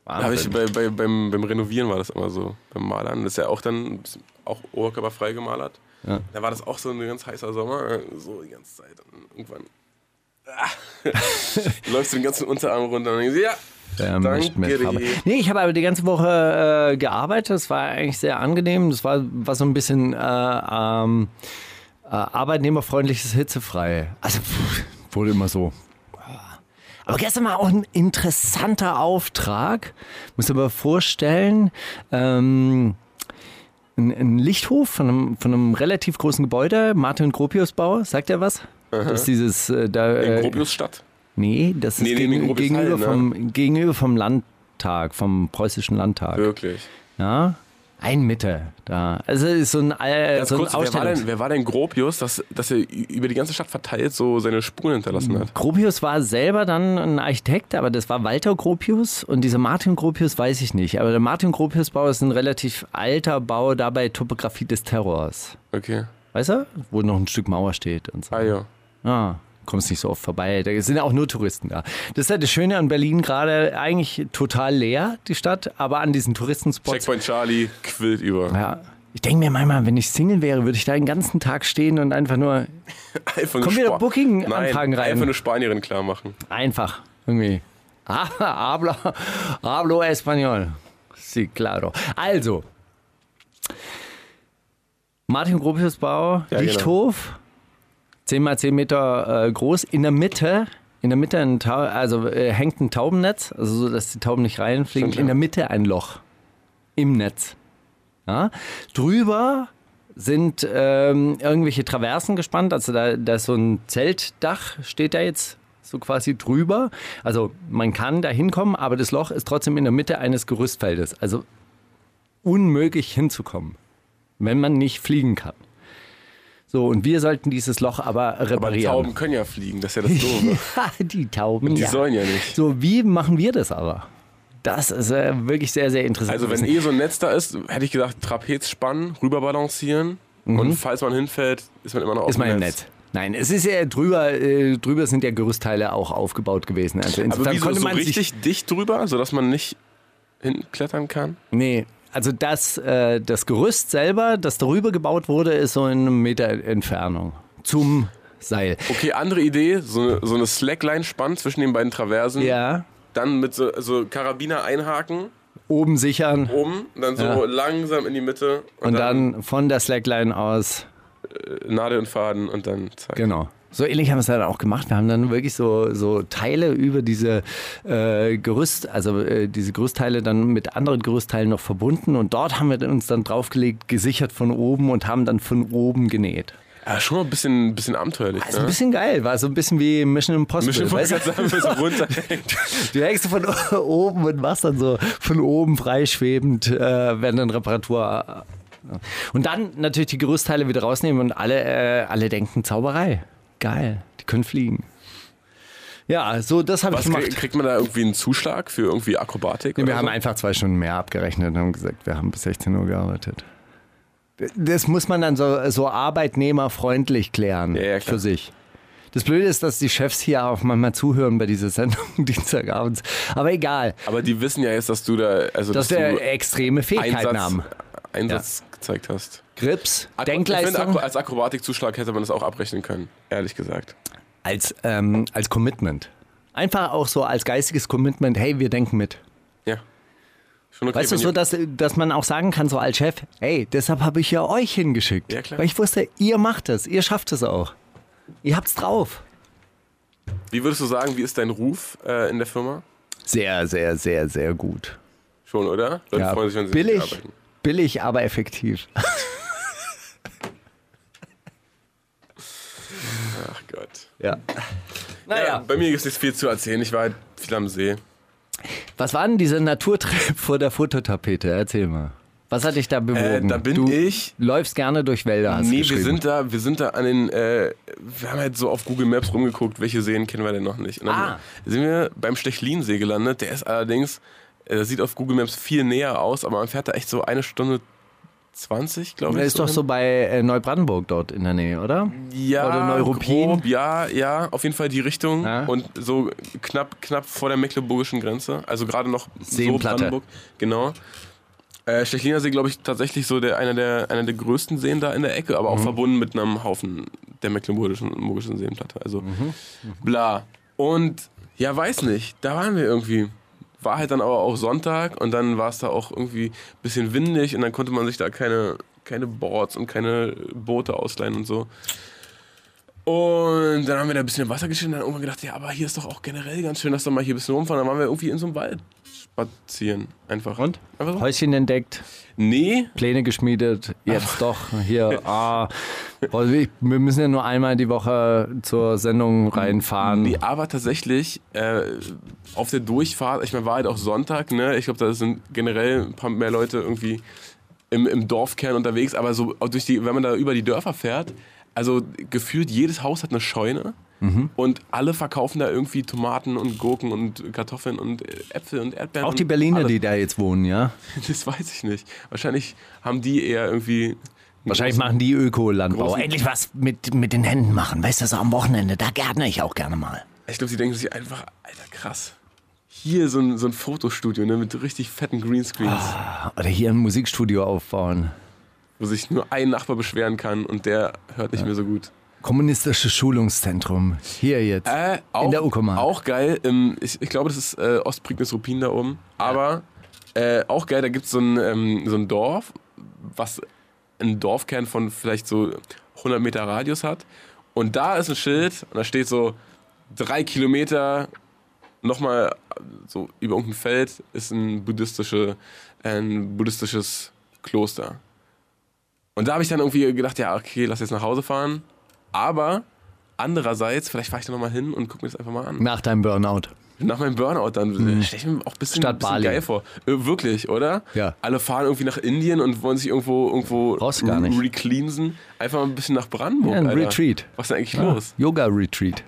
Habe ich bei, bei, beim, beim Renovieren war das immer so, beim Malern. Das ist ja auch dann auch oberkörperfrei gemalert. Ja. Da war das auch so ein ganz heißer Sommer, so die ganze Zeit. Und irgendwann ah, läufst du den ganzen Unterarm runter und denkst, ja, ja danke dir. Nee, ich habe aber die ganze Woche äh, gearbeitet, das war eigentlich sehr angenehm. Das war, war so ein bisschen äh, ähm, äh, arbeitnehmerfreundliches Hitzefrei. Also pff, wurde immer so. Aber gestern war auch ein interessanter Auftrag. Muss ich mir vorstellen, ähm, Ein, ein Lichthof von einem, von einem relativ großen Gebäude, Martin Gropius Bau, sagt er was? Aha. Das ist dieses... Äh, da, äh, in Gropiusstadt? Nee, das ist nee, gegen, nee, gegenüber, Teil, ne? vom, gegenüber vom Landtag, vom preußischen Landtag. Wirklich? Ja, ein Mitte da. Also ist so ein, äh, so ein kurz, wer, war denn, wer war denn Gropius, dass, dass er über die ganze Stadt verteilt so seine Spuren hinterlassen hat? Gropius war selber dann ein Architekt, aber das war Walter Gropius und dieser Martin Gropius weiß ich nicht. Aber der Martin Gropius Bau ist ein relativ alter Bau, dabei Topografie des Terrors. Okay. Weißt du? Wo noch ein Stück Mauer steht und so. Ah ja. Ah. Kommst nicht so oft vorbei, da sind ja auch nur Touristen da. Das ist ja das Schöne an Berlin gerade, eigentlich total leer, die Stadt, aber an diesen Touristenspots. Checkpoint Charlie quillt über. Ja, ich denke mir manchmal, wenn ich Single wäre, würde ich da den ganzen Tag stehen und einfach nur, einfach kommen wieder Booking-Anfragen rein. Einfach eine Spanierin klar machen. Einfach, irgendwie. Ah, hablo, hablo español. Sí, claro. Also, Martin Gropius Bau, ja, Lichthof. Genau. zehn mal zehn Meter äh, groß, in der Mitte, in der Mitte ein Ta- also, äh, hängt ein Taubennetz, also so, dass die Tauben nicht reinfliegen, stimmt, in der Mitte ein Loch im Netz. Ja? Drüber sind ähm, irgendwelche Traversen gespannt, also da, da ist so ein Zeltdach, steht da jetzt so quasi drüber. Also man kann da hinkommen, aber das Loch ist trotzdem in der Mitte eines Gerüstfeldes, also unmöglich hinzukommen, wenn man nicht fliegen kann. So, und wir sollten dieses Loch aber reparieren. Aber die Tauben können ja fliegen, das ist ja das Doofe. Ja, die Tauben, und die ja. sollen ja nicht. So, wie machen wir das aber? Das ist äh, wirklich sehr, sehr interessant. Also, wenn eh so ein Netz da ist, hätte ich gesagt, Trapez spannen, rüberbalancieren. Mhm. Und falls man hinfällt, ist man immer noch auf dem Netz. Ist man im Netz. Nein, es ist ja drüber, äh, drüber sind ja Gerüstteile auch aufgebaut gewesen. Also aber wieso, konnte man so richtig dicht drüber, sodass man nicht hinten klettern kann? Nee, also das, äh, das Gerüst selber, das darüber gebaut wurde, ist so in einem Meter Entfernung zum Seil. Okay, andere Idee, so, so eine Slackline spannen zwischen den beiden Traversen. Ja. Dann mit so, so Karabiner einhaken. Oben sichern. Oben, dann so ja. langsam in die Mitte. Und, und dann, dann von der Slackline aus... Nadel und Faden und dann zack. Genau. So ähnlich haben wir es dann auch gemacht. Wir haben dann wirklich so, so Teile über diese äh, Gerüst, also äh, diese Gerüstteile dann mit anderen Gerüstteilen noch verbunden. Und dort haben wir uns dann draufgelegt, gesichert von oben und haben dann von oben genäht. Ja, schon ein bisschen, ein bisschen abenteuerlich. Also ein bisschen ne? geil, war so ein bisschen wie Mission Impossible. Mission Impossible, weißt du? Runter. Du hängst von oben und machst dann so von oben freischwebend, äh, wenn dann Reparatur... Und dann natürlich die Gerüstteile wieder rausnehmen und alle, äh, alle denken, Zauberei. Geil, die können fliegen. Ja, so das habe ich gemacht. Krieg, kriegt man da irgendwie einen Zuschlag für irgendwie Akrobatik? Nee, wir haben so? einfach zwei Stunden mehr abgerechnet und haben gesagt, wir haben bis sechzehn Uhr gearbeitet. Das muss man dann so, so arbeitnehmerfreundlich klären, ja, ja, für sich. Das Blöde ist, dass die Chefs hier auch manchmal zuhören bei dieser Sendung Dienstagabends. Aber egal. Aber die wissen ja jetzt, dass du da... Also, dass, dass wir extreme Fähigkeiten Einsatz, haben. Einsatz ja. gezeigt hast. Grips, Akro- Denkleistung. Ich finde, als Akrobatikzuschlag hätte man das auch abrechnen können, ehrlich gesagt. Als, ähm, als Commitment. Einfach auch so als geistiges Commitment, hey, wir denken mit. Ja. Schon okay, weißt du, so dass, dass man auch sagen kann, so als Chef, hey, deshalb habe ich ja euch hingeschickt. Ja, klar. Weil ich wusste, ihr macht es, ihr schafft es auch. Ihr habt's drauf. Wie würdest du sagen, wie ist dein Ruf äh, in der Firma? Sehr, sehr, sehr, sehr gut. Schon, oder? Leute ja, freuen sich, wenn sie billig. Nicht arbeiten. Billig, aber effektiv. Ach Gott. Ja. Naja. Ja, bei mir gibt es nicht viel zu erzählen. Ich war halt viel am See. Was war denn dieser Naturtrip vor der Fototapete? Erzähl mal. Was hat dich da bewogen? Äh, da bin du ich. Läufst gerne durch Wälder. Hast nee, wir sind da, wir sind da an den. Äh, wir haben halt so auf Google Maps rumgeguckt, welche Seen kennen wir denn noch nicht. Und dann ah. sind wir beim Stechlinsee gelandet. Der ist allerdings. Das sieht auf Google Maps viel näher aus, aber man fährt da echt so eine Stunde zwanzig, glaube ich. Das ist doch so bei Neubrandenburg dort in der Nähe, oder? Ja, oder Neuruppin. Grob, ja, ja, auf jeden Fall die Richtung. Ja. Und so knapp, knapp vor der mecklenburgischen Grenze. Also gerade noch so Brandenburg. Genau. Äh, Stechliner See, glaube ich, tatsächlich so der, einer, der, einer der größten Seen da in der Ecke, aber auch mhm. verbunden mit einem Haufen der mecklenburgischen Seenplatte. Also mhm. Mhm. bla. Und ja, weiß nicht, da waren wir irgendwie. War halt dann aber auch Sonntag und dann war es da auch irgendwie ein bisschen windig und dann konnte man sich da keine, keine Boards und keine Boote ausleihen und so. Und dann haben wir da ein bisschen im Wasser geschehen und dann irgendwann gedacht, ja, aber hier ist doch auch generell ganz schön, dass wir mal hier ein bisschen rumfahren. Dann waren wir irgendwie in so einem Wald spazieren. Einfach. Und? Einfach so. Häuschen entdeckt? Nee. Pläne geschmiedet? Jetzt doch. Hier, ah. Wir müssen ja nur einmal die Woche zur Sendung reinfahren. Nee, aber tatsächlich äh, auf der Durchfahrt, ich meine, war halt auch Sonntag, ne? Ich glaube, da sind generell ein paar mehr Leute irgendwie im, im Dorfkern unterwegs, aber so durch die, wenn man da über die Dörfer fährt, also gefühlt jedes Haus hat eine Scheune mhm. und alle verkaufen da irgendwie Tomaten und Gurken und Kartoffeln und Äpfel und Erdbeeren. Auch die Berliner, alles. Die da jetzt wohnen, ja? Das weiß ich nicht. Wahrscheinlich haben die eher irgendwie... Wahrscheinlich machen die Ökolandbau. Endlich was mit, mit den Händen machen. Weißt du, so am Wochenende, da gärtner ich auch gerne mal. Ich glaube, sie denken sich einfach, Alter, krass. Hier so ein, so ein Fotostudio, ne, mit richtig fetten Greenscreens. Ah, oder hier ein Musikstudio aufbauen. Wo sich nur ein Nachbar beschweren kann und der hört nicht ja. mehr so gut. Kommunistisches Schulungszentrum. Hier jetzt. Äh, auch, in der Uckermark. Auch geil. Im, ich, ich glaube, das ist äh, Ostprignitz-Ruppin da oben. Aber äh, auch geil, da gibt so es ähm, so ein Dorf, was einen Dorfkern von vielleicht so hundert Meter Radius hat. Und da ist ein Schild und da steht so drei Kilometer nochmal so über irgendein Feld ist ein, buddhistische, ein buddhistisches Kloster. Und da habe ich dann irgendwie gedacht, ja, okay, lass jetzt nach Hause fahren. Aber andererseits, vielleicht fahre ich da nochmal hin und gucke mir das einfach mal an. Nach deinem Burnout. Nach meinem Burnout dann. Mhm. Stelle ich mir auch ein bisschen, bisschen geil vor. Wirklich, oder? Ja. Alle fahren irgendwie nach Indien und wollen sich irgendwo, irgendwo re- recleansen. Einfach mal ein bisschen nach Brandenburg. Ja, ein Alter. Retreat. Was ist denn eigentlich ja. los? Yoga-Retreat.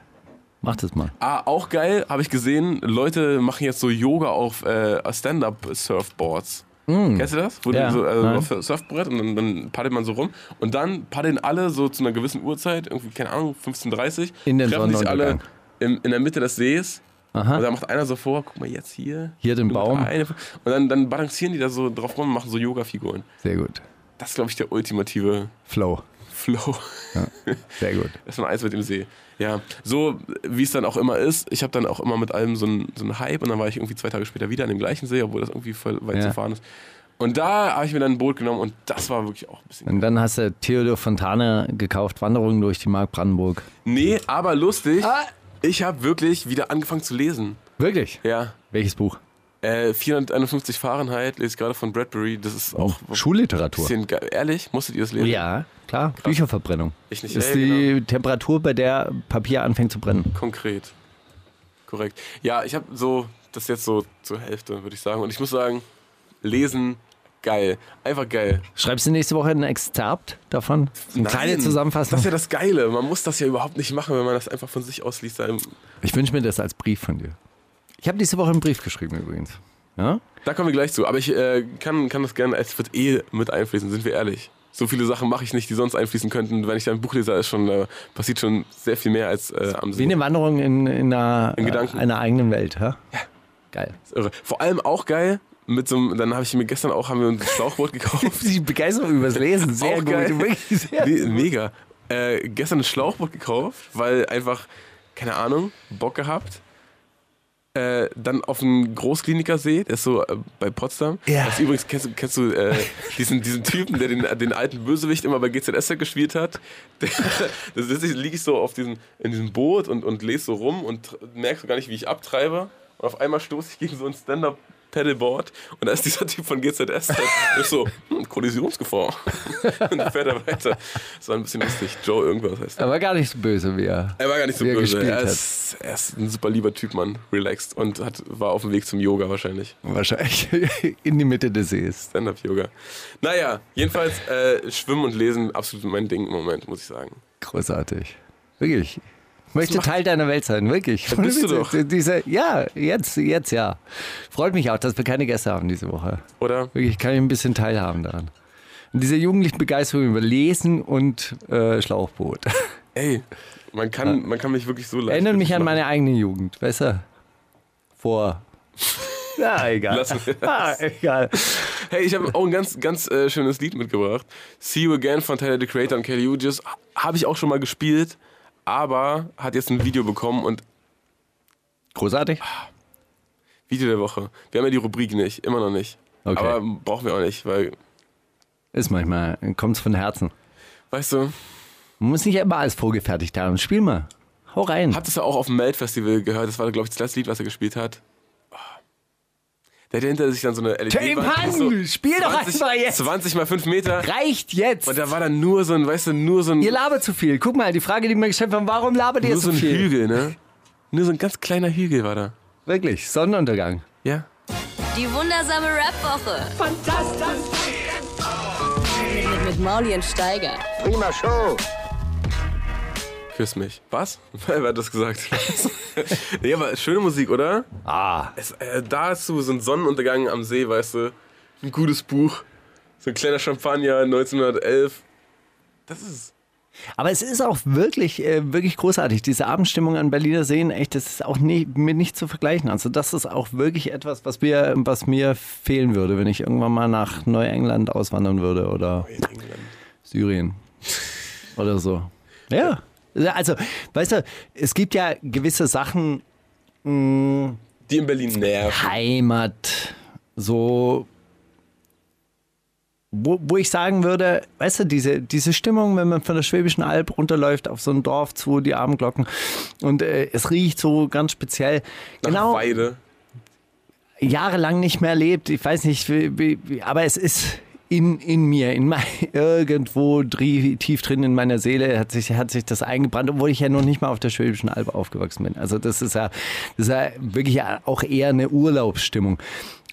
Mach das mal. Ah, auch geil, habe ich gesehen. Leute machen jetzt so Yoga auf äh, Stand-Up-Surfboards. Mm. Kennst du das? Wo ja. du so, also auf Surfbrett und dann, dann paddelt man so rum. Und dann paddeln alle so zu einer gewissen Uhrzeit, irgendwie, keine Ahnung, fünfzehn Uhr dreißig, in den treffen sich alle im, in der Mitte des Sees. Aha. Und da macht einer so vor, guck mal jetzt hier. Hier den Baum. Eine, und dann, dann balancieren die da so drauf rum und machen so Yoga-Figuren. Sehr gut. Das ist, glaube ich, der ultimative Flow. Flow. Ja, sehr gut. Erstmal Eis mit dem See. Ja, so wie es dann auch immer ist. Ich habe dann auch immer mit allem so einen, so einen Hype und dann war ich irgendwie zwei Tage später wieder an dem gleichen See, obwohl das irgendwie voll weit ja. zu fahren ist. Und da habe ich mir dann ein Boot genommen und das war wirklich auch ein bisschen... Und dann hast du Theodor Fontane gekauft, Wanderungen durch die Mark Brandenburg. Nee, aber lustig, ah. ich habe wirklich wieder angefangen zu lesen. Wirklich? Ja. Welches Buch? Äh, vierhunderteinundfünfzig Fahrenheit, lese ich gerade von Bradbury. Das ist auch oh, Schulliteratur. Ge- ehrlich, musstet ihr das lesen? Ja, klar. Krass. Bücherverbrennung. Ich nicht. Das ist ey, die genau. Temperatur, bei der Papier anfängt zu brennen. Konkret. Korrekt. Ja, ich habe so, das jetzt so zur Hälfte, würde ich sagen. Und ich muss sagen, lesen, geil. Einfach geil. Schreibst du nächste Woche ein Exzerpt davon? Eine Nein, kleine Zusammenfassung? Das ist ja das Geile. Man muss das ja überhaupt nicht machen, wenn man das einfach von sich aus liest. Ich wünsche mir das als Brief von dir. Ich habe diese Woche einen Brief geschrieben übrigens. Ja? Da kommen wir gleich zu. Aber ich äh, kann, kann das gerne, es wird eh mit einfließen, sind wir ehrlich. So viele Sachen mache ich nicht, die sonst einfließen könnten. Wenn ich dann ein Buch lese, ist schon, äh, passiert schon sehr viel mehr als äh, am See. Wie eine Wanderung in, in, einer, in äh, einer eigenen Welt. Ha? Ja. Geil. Das ist irre. Vor allem auch geil, mit so einem, dann habe ich mir gestern auch, haben wir ein Schlauchboot gekauft. Die Begeisterung übers Lesen, sehr gut. Wirklich sehr nee, mega. Äh, gestern ein Schlauchboot gekauft, weil einfach, keine Ahnung, Bock gehabt. Äh, dann auf einen Großkliniker See, der ist so äh, bei Potsdam. Ja. Das ist übrigens, kennst du, kennst du äh, diesen, diesen Typen, der den, den alten Bösewicht immer bei G Z S gespielt hat? Der, das ist, liege ich so auf diesen, in diesem Boot und, und lese so rum und merke so gar nicht, wie ich abtreibe. Und auf einmal stoße ich gegen so ein Stand-Up-Paddleboard und da ist dieser Typ von G Z S. Der ist so, hm, Kollisionsgefahr. Und dann fährt er weiter. Das war ein bisschen lustig. Joe irgendwas heißt er. Er war gar nicht so böse, wie er Er war gar nicht so böse. Er, er, ist, er ist ein super lieber Typ, Mann. Relaxed. Und hat, war auf dem Weg zum Yoga wahrscheinlich. Wahrscheinlich. In die Mitte des Sees. Stand-Up-Yoga. Naja, jedenfalls äh, Schwimmen und Lesen, absolut mein Ding im Moment, muss ich sagen. Großartig. Wirklich. Ich möchte Teil deiner Welt sein, wirklich. Das bist du doch. Diese, ja, jetzt, jetzt ja. Freut mich auch, dass wir keine Gäste haben diese Woche. Oder? Wirklich, kann ich ein bisschen teilhaben daran. Und diese jugendliche Begeisterung über Lesen und äh, Schlauchboot. Ey, man kann, ja. man kann mich wirklich so leicht... Erinnert mich an meine eigene Jugend, weißt du? Vor... Na, egal. Lassen wir das. Ah, egal. Hey, ich habe auch ein ganz, ganz äh, schönes Lied mitgebracht. See You Again von Tyler, the Creator und Kelly Uchis. Habe ich auch schon mal gespielt. Aber hat jetzt ein Video bekommen und... Großartig. Video der Woche. Wir haben ja die Rubrik nicht, immer noch nicht. Okay. Aber brauchen wir auch nicht, weil... Ist manchmal, kommt's von Herzen. Weißt du... Man muss nicht immer alles vorgefertigt haben. Spiel mal. Hau rein. Habt ihr es ja auch auf dem Melt-Festival gehört? Das war, glaube ich, das letzte Lied, was er gespielt hat. Der hat hinter sich dann so eine L E D-Wand. Tim Pan, so spiel zwanzig, doch einfach jetzt. zwanzig mal fünf Meter. Reicht jetzt. Und da war dann nur so ein, weißt du, nur so ein... Ihr labert zu viel. Guck mal, die Frage, die mir gestellt haben, warum labert ihr so viel? Nur so ein Hügel, ne? Nur so ein ganz kleiner Hügel war da. Wirklich, Sonnenuntergang. Ja. Die wundersame Rap-Woche. Fantastisch. Mit, mit Mauli und Steiger. Prima Show. Küss mich. Was? Wer hat das gesagt? Nee, aber schöne Musik, oder? Ah. Es, äh, dazu so ein Sonnenuntergang am See, weißt du? Ein gutes Buch. So ein kleiner Champagner neunzehnhundertelf. Das ist... Aber es ist auch wirklich, äh, wirklich großartig. Diese Abendstimmung an Berliner Seen, echt, das ist auch nie, mit nicht zu vergleichen. Also das ist auch wirklich etwas, was mir, was mir fehlen würde, wenn ich irgendwann mal nach Neuengland auswandern würde oder Syrien oder so. Ja. Also, weißt du, es gibt ja gewisse Sachen, mh, die in Berlin nerven. Heimat, so, wo, wo ich sagen würde, weißt du, diese, diese Stimmung, wenn man von der Schwäbischen Alb runterläuft auf so ein Dorf zu, die Abendglocken und äh, es riecht so ganz speziell. Nach genau, Weide. Jahrelang nicht mehr erlebt, ich weiß nicht, wie, wie, aber es ist... In, in mir, in mein, irgendwo tief drin in meiner Seele hat sich, hat sich das eingebrannt, obwohl ich ja noch nicht mal auf der Schwäbischen Alb aufgewachsen bin. Also das ist ja, das ist ja wirklich auch eher eine Urlaubsstimmung.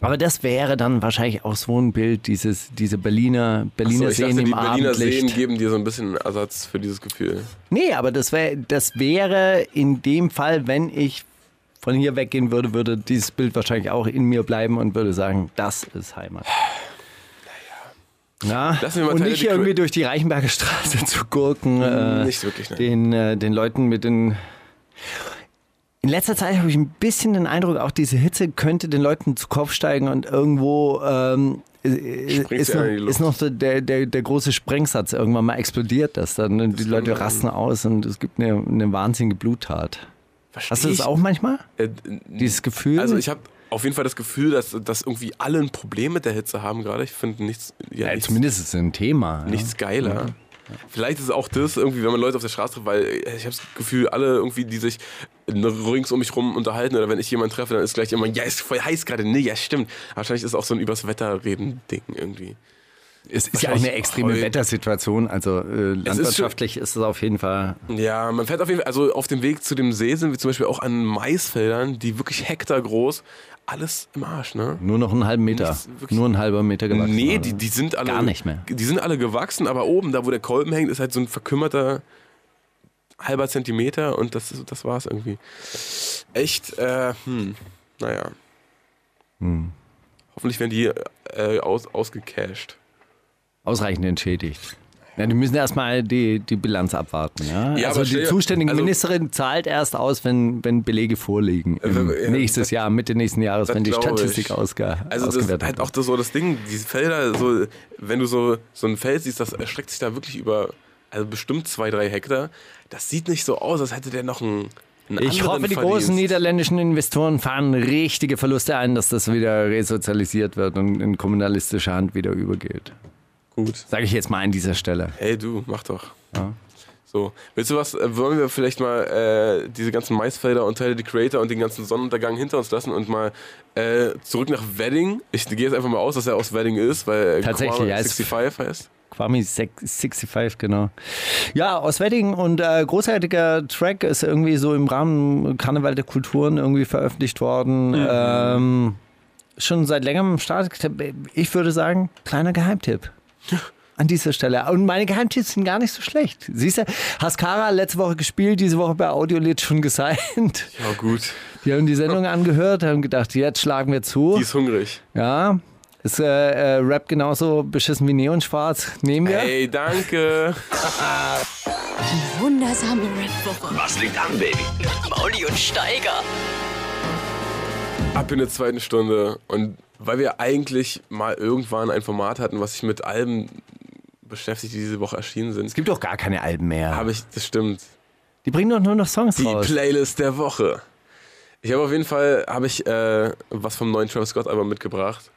Aber das wäre dann wahrscheinlich auch so ein Bild, dieses, diese Berliner, Berliner Seen im Abendlicht. Achso, ich dachte, die Berliner Seen geben dir so ein bisschen Ersatz für dieses Gefühl. Nee, aber das, wär, das wäre in dem Fall, wenn ich von hier weggehen würde, würde dieses Bild wahrscheinlich auch in mir bleiben und würde sagen, das ist Heimat. Na, lassen wir mal und Teile nicht irgendwie durch die Reichenberger Straße zu gurken. Äh, nicht wirklich, nein. Den, äh, den Leuten mit den... In letzter Zeit habe ich ein bisschen den Eindruck, auch diese Hitze könnte den Leuten zu Kopf steigen und irgendwo... Ähm, Ist noch, ist noch der, der, der große Sprengsatz. Irgendwann mal explodiert das dann. Das die Leute rasten aus und es gibt eine, eine wahnsinnige Bluttat. Versteh Hast du das ich? auch manchmal? Äh, Dieses Gefühl? Also ich habe auf jeden Fall das Gefühl, dass, dass irgendwie alle ein Problem mit der Hitze haben gerade. Ich finde nichts, ja, ja, nichts... Zumindest ist es ein Thema. Nichts ja. geiler. Ja. Vielleicht ist es auch das, irgendwie, wenn man Leute auf der Straße trifft, weil ich habe das Gefühl, alle irgendwie, die sich rings um mich rum unterhalten oder wenn ich jemanden treffe, dann ist gleich immer, ja, ist voll heiß gerade, nee, ja, stimmt. Wahrscheinlich ist es auch so ein übers Wetter reden Ding irgendwie. Es ist ja auch eine extreme Wettersituation, also äh, landwirtschaftlich ist es auf jeden Fall... Ja, man fährt auf jeden Fall, also auf dem Weg zu dem See sind wir zum Beispiel auch an Maisfeldern, die wirklich Hektar groß, alles im Arsch, ne? Nur noch einen halben Meter, nur ein halber Meter gewachsen. Nee, die, die sind alle... Gar nicht mehr. Die sind alle gewachsen, aber oben, da wo der Kolben hängt, ist halt so ein verkümmerter halber Zentimeter und das, das war's irgendwie. Echt, äh, hm, naja. Hm. Hoffentlich werden die äh, aus, ausgecasht. Ausreichend entschädigt. Ja, die müssen erstmal die, die Bilanz abwarten. Ja? Ja, also aber die zuständige also, Ministerin zahlt erst aus, wenn, wenn Belege vorliegen. Im ja, nächstes das, Jahr, Mitte nächsten Jahres, wenn die Statistik ausgewertet wird. Also das ist halt auch das, so das Ding, diese Felder, so, wenn du so, so ein Feld siehst, das erstreckt sich da wirklich über also bestimmt zwei, drei Hektar. Das sieht nicht so aus, als hätte der noch einen... Ich hoffe, die großen niederländischen Investoren fahren richtige Verluste ein, dass das wieder resozialisiert wird und in kommunalistische Hand wieder übergeht. Gut. Sage ich jetzt mal an dieser Stelle. Hey du, mach doch. Ja. So, willst du was, wollen wir vielleicht mal äh, diese ganzen Maisfelder und Tyler the Creator und den ganzen Sonnenuntergang hinter uns lassen und mal äh, zurück nach Wedding. Ich gehe jetzt einfach mal aus, dass er aus Wedding ist, weil Kwame ja, fünfundsechzig heißt. Kwame fünfundsechzig, genau. Ja, aus Wedding und äh, großartiger Track ist irgendwie so im Rahmen Karneval der Kulturen irgendwie veröffentlicht worden. Mhm. Ähm, schon seit längerem Start. Ich würde sagen, kleiner Geheimtipp. An dieser Stelle. Und meine Geheimtipps sind gar nicht so schlecht. Siehst du, Haskara letzte Woche gespielt, diese Woche bei Audiolith schon gesigned. Ja, gut. Die haben die Sendung angehört, haben gedacht, jetzt schlagen wir zu. Die ist hungrig. Ja. Ist äh, äh, Rap genauso beschissen wie Neonschwarz? Nehmen wir. Hey, danke. Die wundersame Rap-Woche. Was liegt an, Baby? Mauli und Steiger. Ab in der zweiten Stunde und weil wir eigentlich mal irgendwann ein Format hatten, was sich mit Alben beschäftigt, die diese Woche erschienen sind. Es gibt doch gar keine Alben mehr. Habe ich, das stimmt. Die bringen doch nur noch Songs die raus. Die Playlist der Woche. Ich habe auf jeden Fall, habe ich äh, was vom neuen Travis Scott Album mitgebracht,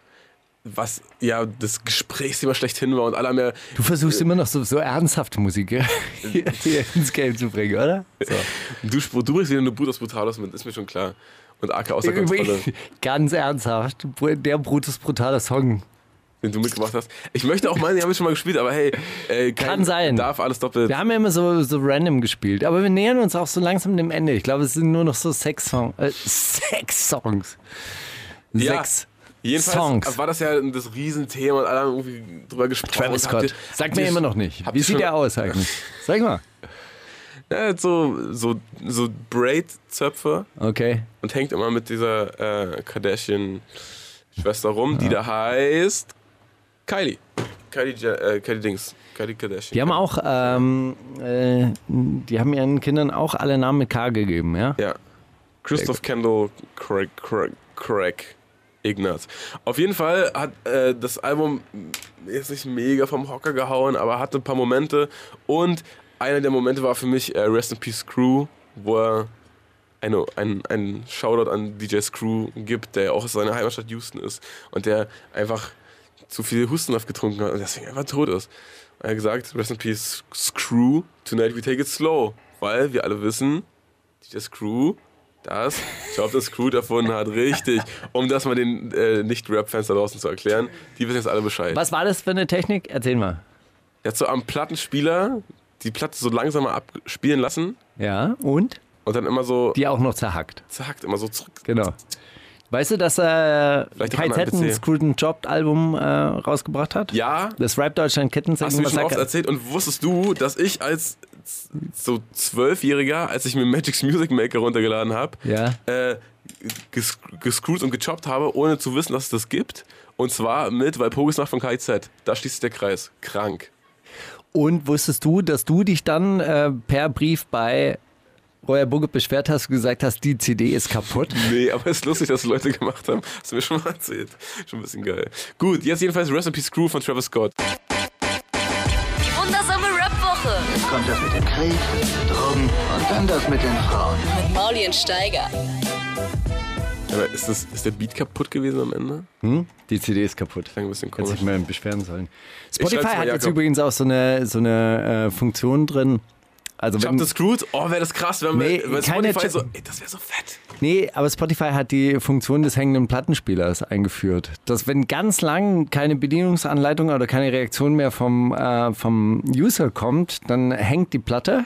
was ja das Gesprächsthema schlechthin war und alle haben ja... Du versuchst äh, immer noch so, so ernsthafte Musik ja, hier, hier ins Game zu bringen, oder? So. Du, du bringst wieder nur Brutus Brutalus mit, ist mir schon klar. Und A K außer Kontrolle. Ganz ernsthaft, der Brutus brutale Song. Den du mitgemacht hast. Ich möchte auch meinen, die haben wir schon mal gespielt, aber hey, äh, kein, kann sein. Darf alles doppelt. Wir haben ja immer so, so random gespielt, aber wir nähern uns auch so langsam dem Ende. Ich glaube, es sind nur noch so sechs Songs. Äh, sechs Songs. Ja. Sechs. Jedenfalls Songs. War das ja das Riesenthema und alle haben irgendwie drüber gesprochen. Travis Scott. Sagt mir immer noch nicht. Wie sieht der aus eigentlich? Sag mal. Ja, so, so, so Braid-Zöpfe. Okay. Und hängt immer mit dieser äh, Kardashian-Schwester rum, ja. Die da heißt Kylie. Kylie, äh, Kylie Dings. Kylie Kardashian. Die haben auch, ähm, äh, die haben ihren Kindern auch alle Namen mit K gegeben, ja? Ja. Christoph Kendall Craig, Craig, Craig Ignaz. Auf jeden Fall hat äh, das Album jetzt nicht mega vom Hocker gehauen, aber hatte ein paar Momente und einer der Momente war für mich äh, Rest in Peace Screw, wo er einen ein, ein Shoutout an D J Screw gibt, der ja auch aus seiner Heimatstadt Houston ist und der einfach zu viel Hustensaft getrunken hat und deswegen einfach tot ist. Und er hat gesagt, Rest in Peace Screw, tonight we take it slow, weil wir alle wissen, D J Screw, das, ich glaube, das Screw davon hat, richtig, um das mal den äh, Nicht-Rap-Fans da draußen zu erklären, die wissen jetzt alle Bescheid. Was war das für eine Technik? Erzähl mal. Er hat so am Plattenspieler die Platte so langsam mal abspielen lassen. Ja, und? Und dann immer so... Die auch noch zerhackt. Zerhackt, immer so zurück. Genau. Weißt du, dass äh, Kai ein Screwed Job Album äh, rausgebracht hat? Ja. Das Rap Deutschland Kettenzeichen. Hast du mir schon oft erzählt und wusstest du, dass ich als so Zwölfjähriger, als ich mir Magic's Music Maker runtergeladen habe, ja. äh, ges gescrewt und gechoppt habe, ohne zu wissen, dass es das gibt. Und zwar mit Walpurgisnacht von K I Z. Da schließt sich der Kreis. Krank. Und wusstest du, dass du dich dann äh, per Brief bei Royal Buggett beschwert hast und gesagt hast, die C D ist kaputt? Nee, aber es ist lustig, dass Leute gemacht haben. Hast du mir schon mal erzählt. Schon ein bisschen geil. Gut, jetzt jedenfalls Rest in Peace Crew von Travis Scott. Die wundersame Rap-Woche. Jetzt kommt das mit dem Krieg, Drogen und dann das mit den Frauen. Mit Mauli und Steiger. Aber ist, das, ist der Beat kaputt gewesen am Ende? Hm? Die C D ist kaputt. Ein bisschen komisch. Hätte ich mir beschweren sollen. Spotify hat jetzt übrigens auch so eine, so eine äh, Funktion drin. Also wenn, das Scrooge? Oh, wäre das krass, wenn nee, wir Spotify so, ey, das wäre so fett. Nee, aber Spotify hat die Funktion des hängenden Plattenspielers eingeführt. Dass wenn ganz lang keine Bedienungsanleitung oder keine Reaktion mehr vom, äh, vom User kommt, dann hängt die Platte.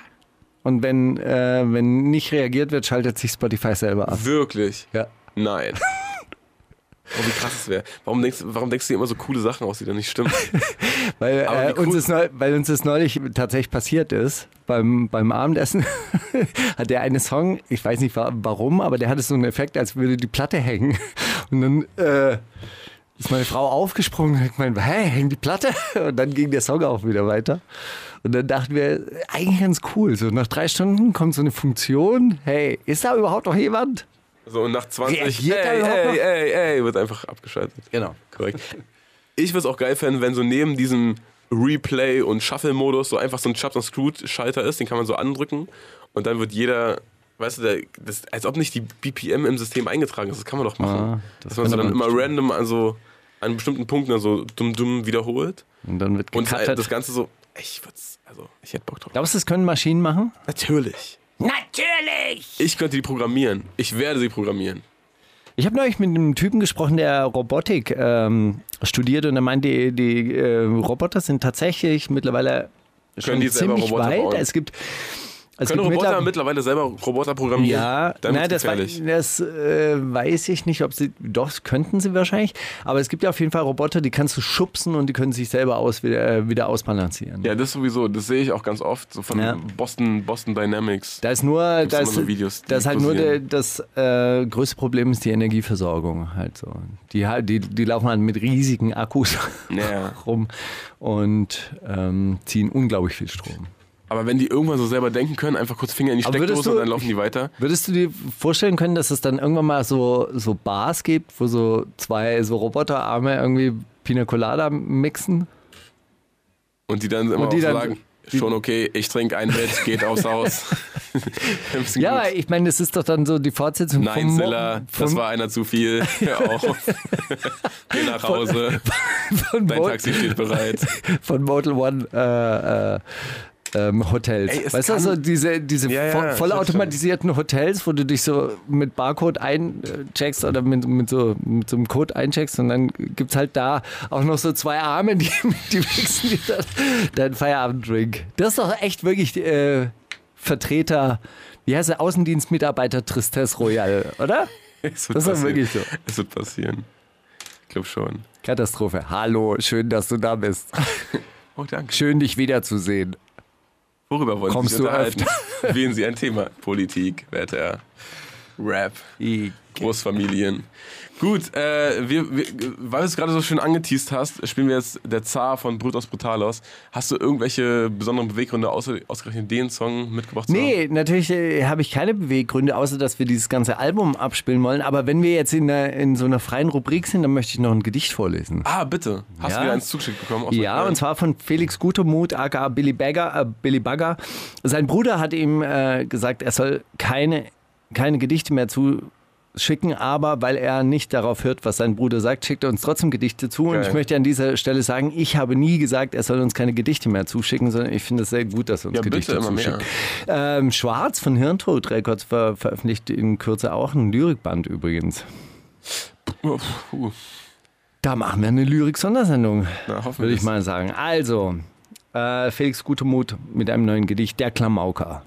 Und wenn, äh, wenn nicht reagiert wird, schaltet sich Spotify selber ab. Wirklich? Ja. Nein. Oh, wie krass es wäre. Warum denkst, warum denkst du dir immer so coole Sachen aus, die dann nicht stimmen? weil, äh, cool. uns ist neulich, weil uns das neulich tatsächlich passiert ist. Beim, beim Abendessen hat der eine Song, ich weiß nicht warum, aber der hatte so einen Effekt, als würde die Platte hängen. Und dann äh, ist meine Frau aufgesprungen und hat gemeint, hä, hängt die Platte? Und dann ging der Song auch wieder weiter. Und dann dachten wir, eigentlich ganz cool. So nach drei Stunden kommt so eine Funktion. Hey, ist da überhaupt noch jemand? So, und nach zwanzig, ey, ey, ey, ey, wird einfach abgeschaltet. Genau. Korrekt. Ich würde es auch geil finden, wenn so neben diesem Replay- und Shuffle-Modus so einfach so ein Chubbs und Screwed-Schalter ist, den kann man so andrücken und dann wird jeder, weißt du, der, das, als ob nicht die B P M im System eingetragen ist, das kann man doch machen. Ah, das Dass man so dann immer bestimmt. random an so an bestimmten Punkten dann so dumm-dumm wiederholt. Und dann wird und das Ganze so, ich würd's, also ich hätte Bock drauf. Glaubst du, das können Maschinen machen? Natürlich. Natürlich! Ich könnte die programmieren. Ich werde sie programmieren. Ich habe neulich mit einem Typen gesprochen, der Robotik ähm, studiert und er meint, die, die äh, Roboter sind tatsächlich mittlerweile schon ziemlich weit. Bauen. Es gibt... Es Können gibt Roboter mittlerweile selber Roboter programmieren? Ja, nein, das, weiß, das äh, weiß ich nicht, ob sie, doch könnten sie wahrscheinlich, aber es gibt ja auf jeden Fall Roboter, die kannst du schubsen und die können sich selber aus, wieder, wieder ausbalancieren. Ja, das sowieso, das sehe ich auch ganz oft, so von ja. Boston, Boston Dynamics. Da ist nur, da ist, so Videos, das halt nur der, das äh, größte Problem ist die Energieversorgung halt so. Die, die, die laufen halt mit riesigen Akkus ja. rum und ähm, ziehen unglaublich viel Strom. Aber wenn die irgendwann so selber denken können, einfach kurz Finger in die Steckdose du, und dann laufen die weiter. Würdest du dir vorstellen können, dass es dann irgendwann mal so, so Bars gibt, wo so zwei so Roboterarme irgendwie Pina Colada mixen? Und die dann immer die dann, sagen, die, schon okay, ich trinke ein Bett, geht aufs Haus. Ja, aber ich meine, das ist doch dann so die Fortsetzung Nein, vom... Nein, Silla, das war einer zu viel. Hör auf. Geh nach Hause. Von, von Dein Mod Taxi steht bereit. Von Motel One, äh, äh, Ähm, Hotels. Ey, weißt du, also diese, diese ja, ja, vo vollautomatisierten Hotels, wo du dich so mit Barcode eincheckst oder mit, mit, so, mit so einem Code eincheckst und dann gibt's halt da auch noch so zwei Arme, die, die mixen dir deinen Feierabenddrink. Das ist doch echt wirklich äh, Vertreter, wie heißt der, Außendienstmitarbeiter Tristesse Royale, oder? Das ist doch wirklich so. Es wird passieren. Ich glaube schon. Katastrophe. Hallo, schön, dass du da bist. Oh, danke. Schön, dich wiederzusehen. Worüber wollen Kommst Sie sich unterhalten? Wählen Sie ein Thema. Politik, Wetter, Rap, Großfamilien. Gut, äh, wir, wir, weil du es gerade so schön angeteast hast, spielen wir jetzt der Zar von Brutus Brutalos. Hast du irgendwelche besonderen Beweggründe, außer ausgerechnet den Song mitgebracht zu haben? Nee, natürlich äh, habe ich keine Beweggründe, außer dass wir dieses ganze Album abspielen wollen. Aber wenn wir jetzt in, der, in so einer freien Rubrik sind, dann möchte ich noch ein Gedicht vorlesen. Ah, bitte. Hast ja. du wieder eins zugeschickt bekommen? Ja, und zwar von Felix Gutemuth, aka Billy Bagger. Äh, Billy Bagger. Sein Bruder hat ihm äh, gesagt, er soll keine, keine Gedichte mehr zuschicken, aber weil er nicht darauf hört, was sein Bruder sagt, schickt er uns trotzdem Gedichte zu. Geil. Und ich möchte an dieser Stelle sagen, ich habe nie gesagt, er soll uns keine Gedichte mehr zuschicken, sondern ich finde es sehr gut, dass er uns ja, Gedichte bitte, zuschickt. Ähm, Schwarz von Hirntod Records ver veröffentlicht in Kürze auch ein Lyrikband übrigens. Da machen wir eine Lyrik-Sondersendung, würde ich mal sagen. Also, äh, Felix Gutemuth mit einem neuen Gedicht, Der Klamauker.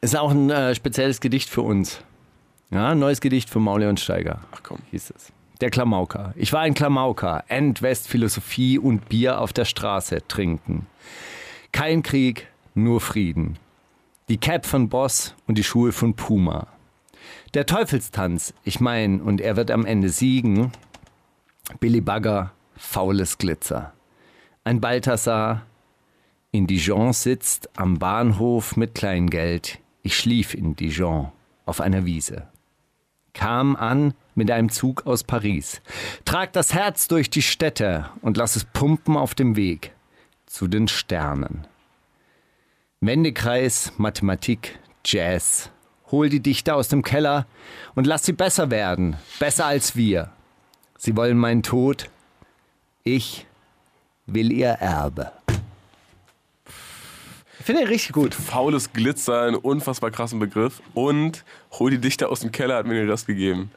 Ist auch ein äh, spezielles Gedicht für uns. Ja, neues Gedicht für Mauli und Steiger. Ach komm. Hieß es. Der Klamauker. Ich war ein Klamauker. End-West-Philosophie und Bier auf der Straße trinken. Kein Krieg, nur Frieden. Die Cap von Boss und die Schuhe von Puma. Der Teufelstanz, ich meine, und er wird am Ende siegen. Billy Bagger, faules Glitzer. Ein Balthasar in Dijon sitzt am Bahnhof mit Kleingeld. Ich schlief in Dijon auf einer Wiese. Kam an mit einem Zug aus Paris. Trag das Herz durch die Städte und lass es pumpen auf dem Weg zu den Sternen. Wendekreis, Mathematik, Jazz. Hol die Dichter aus dem Keller und lass sie besser werden, besser als wir. Sie wollen meinen Tod, ich will ihr Erbe. Ich finde ihn richtig gut. Faules Glitzer, einen unfassbar krassen Begriff. Und hol die Dichter aus dem Keller, hat mir den Rest gegeben.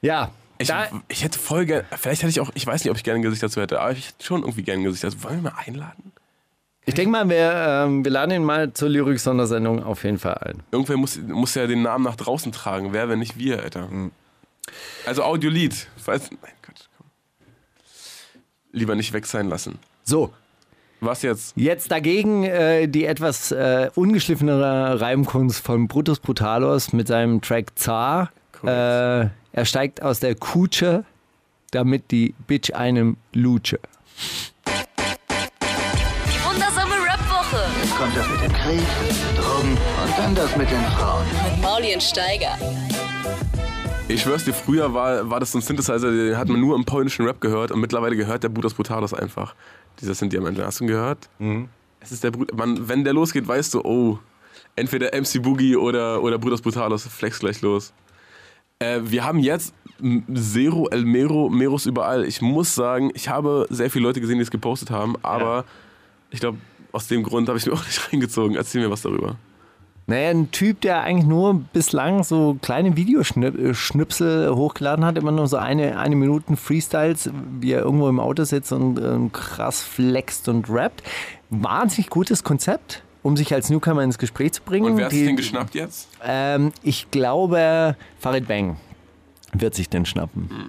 Ja. Ich, ich hätte voll gerne, vielleicht hätte ich auch, ich weiß nicht, ob ich gerne ein Gesicht dazu hätte, aber ich hätte schon irgendwie gerne ein Gesicht dazu. Wollen wir mal einladen? Ich denke mal, wir, ähm, wir laden ihn mal zur Lyrik-Sondersendung auf jeden Fall ein. Irgendwer muss, muss ja den Namen nach draußen tragen. Wer, wenn nicht wir, Alter? Mhm. Also Audiolied. Weiß, nein, Gott, komm. Lieber nicht weg sein lassen. So. Was jetzt? Jetzt dagegen äh, die etwas äh, ungeschliffenere Reimkunst von Brutus Brutalos mit seinem Track Zar. Cool. Äh, er steigt aus der Kutsche, damit die Bitch einem lutsche. Jetzt kommt das mit dem Krieg, Drogen und dann das mit den Frauen. Mit Mauli und Steiger. Ich schwör's dir, früher war, war das so ein Synthesizer, den hat man nur im polnischen Rap gehört und mittlerweile gehört der Brutus Brutalos einfach. Dieser Synthi am Ende. Hast du ihn gehört? Mhm. Es ist der Brut- man, wenn der losgeht, weißt du, oh, entweder M C Boogie oder, oder Brutus Brutalos, flex gleich los. Äh, wir haben jetzt Zero, El Mero, Meros überall. Ich muss sagen, ich habe sehr viele Leute gesehen, die es gepostet haben, aber ja. Ich glaube, aus dem Grund habe ich mir auch nicht reingezogen. Erzähl mir was darüber. Naja, ein Typ, der eigentlich nur bislang so kleine Videoschnipsel hochgeladen hat, immer nur so eine, eine Minuten Freestyles, wie er irgendwo im Auto sitzt und ähm, krass flext und rappt. Wahnsinnig gutes Konzept, um sich als Newcomer ins Gespräch zu bringen. Und wer hat sich den geschnappt jetzt? Ähm, ich glaube, Farid Bang wird sich den schnappen. Hm.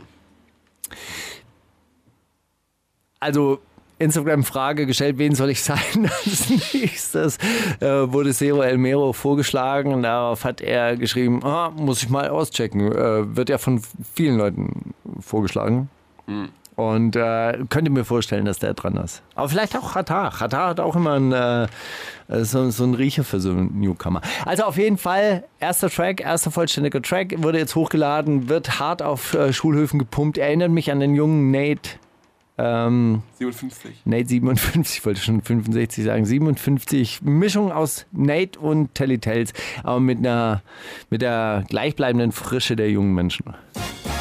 Also... Instagram-Frage gestellt, wen soll ich sein als nächstes, äh, wurde Zero El Mero vorgeschlagen und darauf hat er geschrieben, ah, muss ich mal auschecken, äh, wird ja von vielen Leuten vorgeschlagen mhm. und äh, könnte mir vorstellen, dass der dran ist. Aber vielleicht auch Hatar, Hatar hat auch immer einen, äh, so, so einen Riecher für so einen Newcomer. Also auf jeden Fall, erster Track, erster vollständiger Track, wurde jetzt hochgeladen, wird hart auf äh, Schulhöfen gepumpt, erinnert mich an den jungen Nate Ähm, siebenundfünfzig. Nate siebenundfünfzig, wollte schon fünfundsechzig sagen. siebenundfünfzig, Mischung aus Nate und Tellytales, aber mit einer mit der gleichbleibenden Frische der jungen Menschen.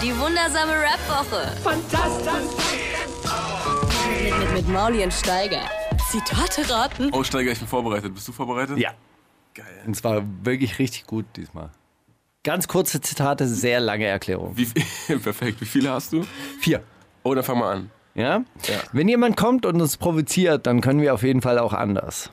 Die wundersame Rap-Woche. Fantastisch. Mit, mit, mit Mauli und Steiger. Zitate raten. Oh, Steiger, ich bin vorbereitet. Bist du vorbereitet? Ja. Geil. Und es war wirklich richtig gut diesmal. Ganz kurze Zitate, sehr lange Erklärung. Wie, perfekt. Wie viele hast du? Vier. Oh, dann fang mal an. Ja? Ja. Wenn jemand kommt und uns provoziert, dann können wir auf jeden Fall auch anders.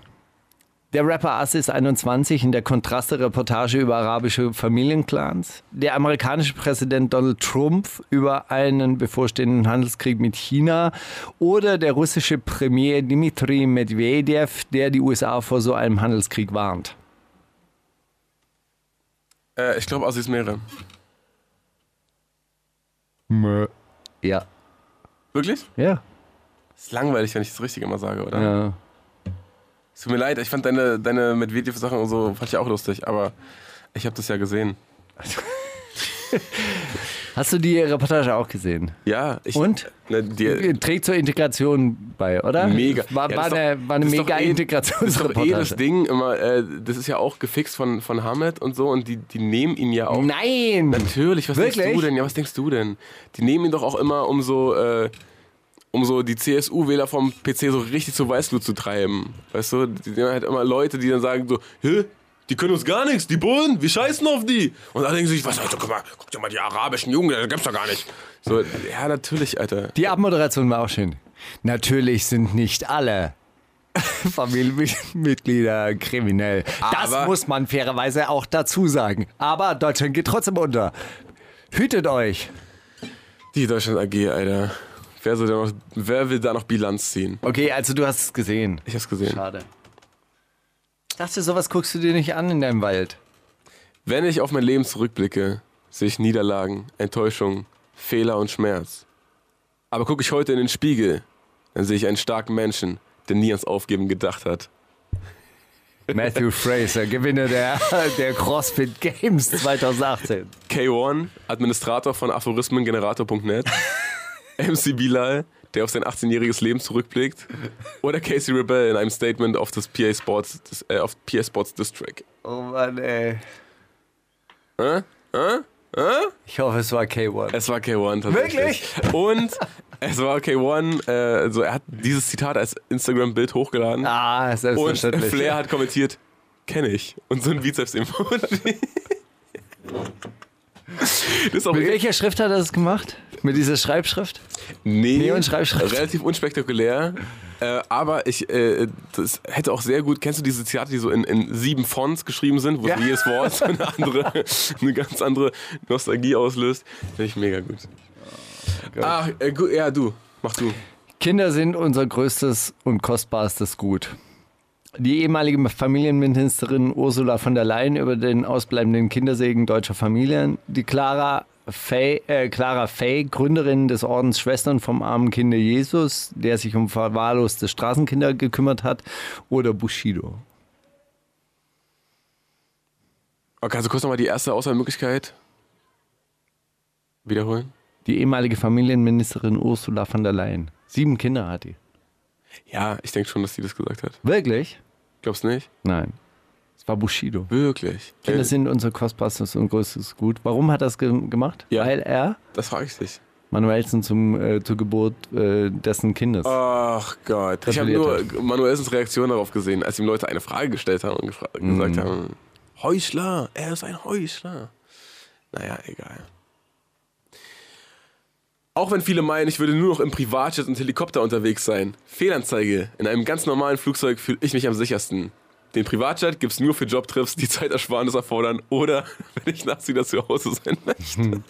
Der Rapper Ass ist einundzwanzig in der Kontraste-Reportage über arabische Familienclans. Der amerikanische Präsident Donald Trump über einen bevorstehenden Handelskrieg mit China. Oder der russische Premier Dmitri Medvedev, der die U S A vor so einem Handelskrieg warnt. Äh, ich glaube, Ass ist mehrere. Ja. Wirklich? Ja. Ist langweilig, wenn ich das richtig immer sage, oder? Ja. Es tut mir leid, ich fand deine, deine Medvedev-Sachen und so, fand ich auch lustig, aber ich habe das ja gesehen. Hast du die Reportage auch gesehen? Ja. Ich, und? Na, die, trägt zur Integration bei, oder? Mega. War, ja, war, doch, eine, war eine mega eh, Integrationsreportage. Das ist doch eh das Ding immer, äh, das ist ja auch gefixt von, von Hamed und so und die, die nehmen ihn ja auch. Nein! Natürlich, was Wirklich? denkst du denn? Ja, was denkst du denn? Die nehmen ihn doch auch immer, um so, äh, um so die C S U-Wähler vom P C so richtig zur Weißglut zu treiben. Weißt du? Die nehmen halt immer Leute, die dann sagen so, hä? Die können uns gar nichts, die Bullen, wir scheißen auf die. Und da denken sie sich, was, Alter, guck mal, guck dir mal die arabischen Jungen, das gibt's doch gar nicht. So, ja, natürlich, Alter. Die Abmoderation war auch schön. Natürlich sind nicht alle Familienmitglieder kriminell. Aber das muss man fairerweise auch dazu sagen. Aber Deutschland geht trotzdem unter. Hütet euch. Die Deutschland A G, Alter. Wer, soll da noch, wer will da noch Bilanz ziehen? Okay, also du hast es gesehen. Ich hab's gesehen. Schade. Ich dachte, sowas guckst du dir nicht an in deinem Wald. Wenn ich auf mein Leben zurückblicke, sehe ich Niederlagen, Enttäuschungen, Fehler und Schmerz. Aber gucke ich heute in den Spiegel, dann sehe ich einen starken Menschen, der nie ans Aufgeben gedacht hat. Matthew Fraser, Gewinner der, der CrossFit Games zweitausendachtzehn. K eins, Administrator von aphorismengenerator punkt net. M C Bilal, der auf sein achtzehnjähriges Leben zurückblickt. Oder Casey Rebell in einem Statement auf das P A Sports, das, äh, auf P A Sports District. Oh Mann, ey. Hä? Hä? Hä? Ich hoffe, es war K eins. Es war K eins tatsächlich. Wirklich? Und es war K eins. Äh, also er hat dieses Zitat als Instagram-Bild hochgeladen. Ah, selbstverständlich. Und Flair hat kommentiert, kenne ich. Und so ein Bizeps-Emoji. Mit welcher Schrift hat er das gemacht? Mit dieser Schreibschrift? Nee, Neon-Schreibschrift. Relativ unspektakulär. Äh, aber ich äh, das hätte auch sehr gut. Kennst du diese Zitate, die so in, in sieben Fonts geschrieben sind, wo ja. jedes Wort so eine andere, eine ganz andere Nostalgie auslöst? Finde ich mega gut. Oh, Ach, äh, gu- ja, du. Mach du. Kinder sind unser größtes und kostbarstes Gut. Die ehemalige Familienministerin Ursula von der Leyen über den ausbleibenden Kindersegen deutscher Familien. Die Clara Fey, äh, Clara Fey, Gründerin des Ordens Schwestern vom armen Kinde Jesus, der sich um verwahrloste Straßenkinder gekümmert hat. Oder Bushido. Okay, also kurz nochmal die erste Auswahlmöglichkeit wiederholen. Die ehemalige Familienministerin Ursula von der Leyen. Sieben Kinder hat die. Ja, ich denke schon, dass sie das gesagt hat. Wirklich? Glaubst du nicht? Nein. Es war Bushido. Wirklich? Kinder sind unser kostbarstes und größtes Gut. Warum hat er das ge- gemacht? Ja. Weil er? Das frage ich dich. Manuelsen zum, äh, zur Geburt äh, dessen Kindes. Ach Gott. Ich habe nur hat. Manuelsens Reaktion darauf gesehen, als ihm Leute eine Frage gestellt haben und gefra- mm. gesagt haben, Heuchler, er ist ein Heuchler. Naja, egal. Auch wenn viele meinen, ich würde nur noch im Privatjet und Helikopter unterwegs sein. Fehlanzeige. In einem ganz normalen Flugzeug fühle ich mich am sichersten. Den Privatjet gibt's nur für Jobtrips, die Zeitersparnis erfordern oder wenn ich nachts wieder zu Hause sein möchte. Hm.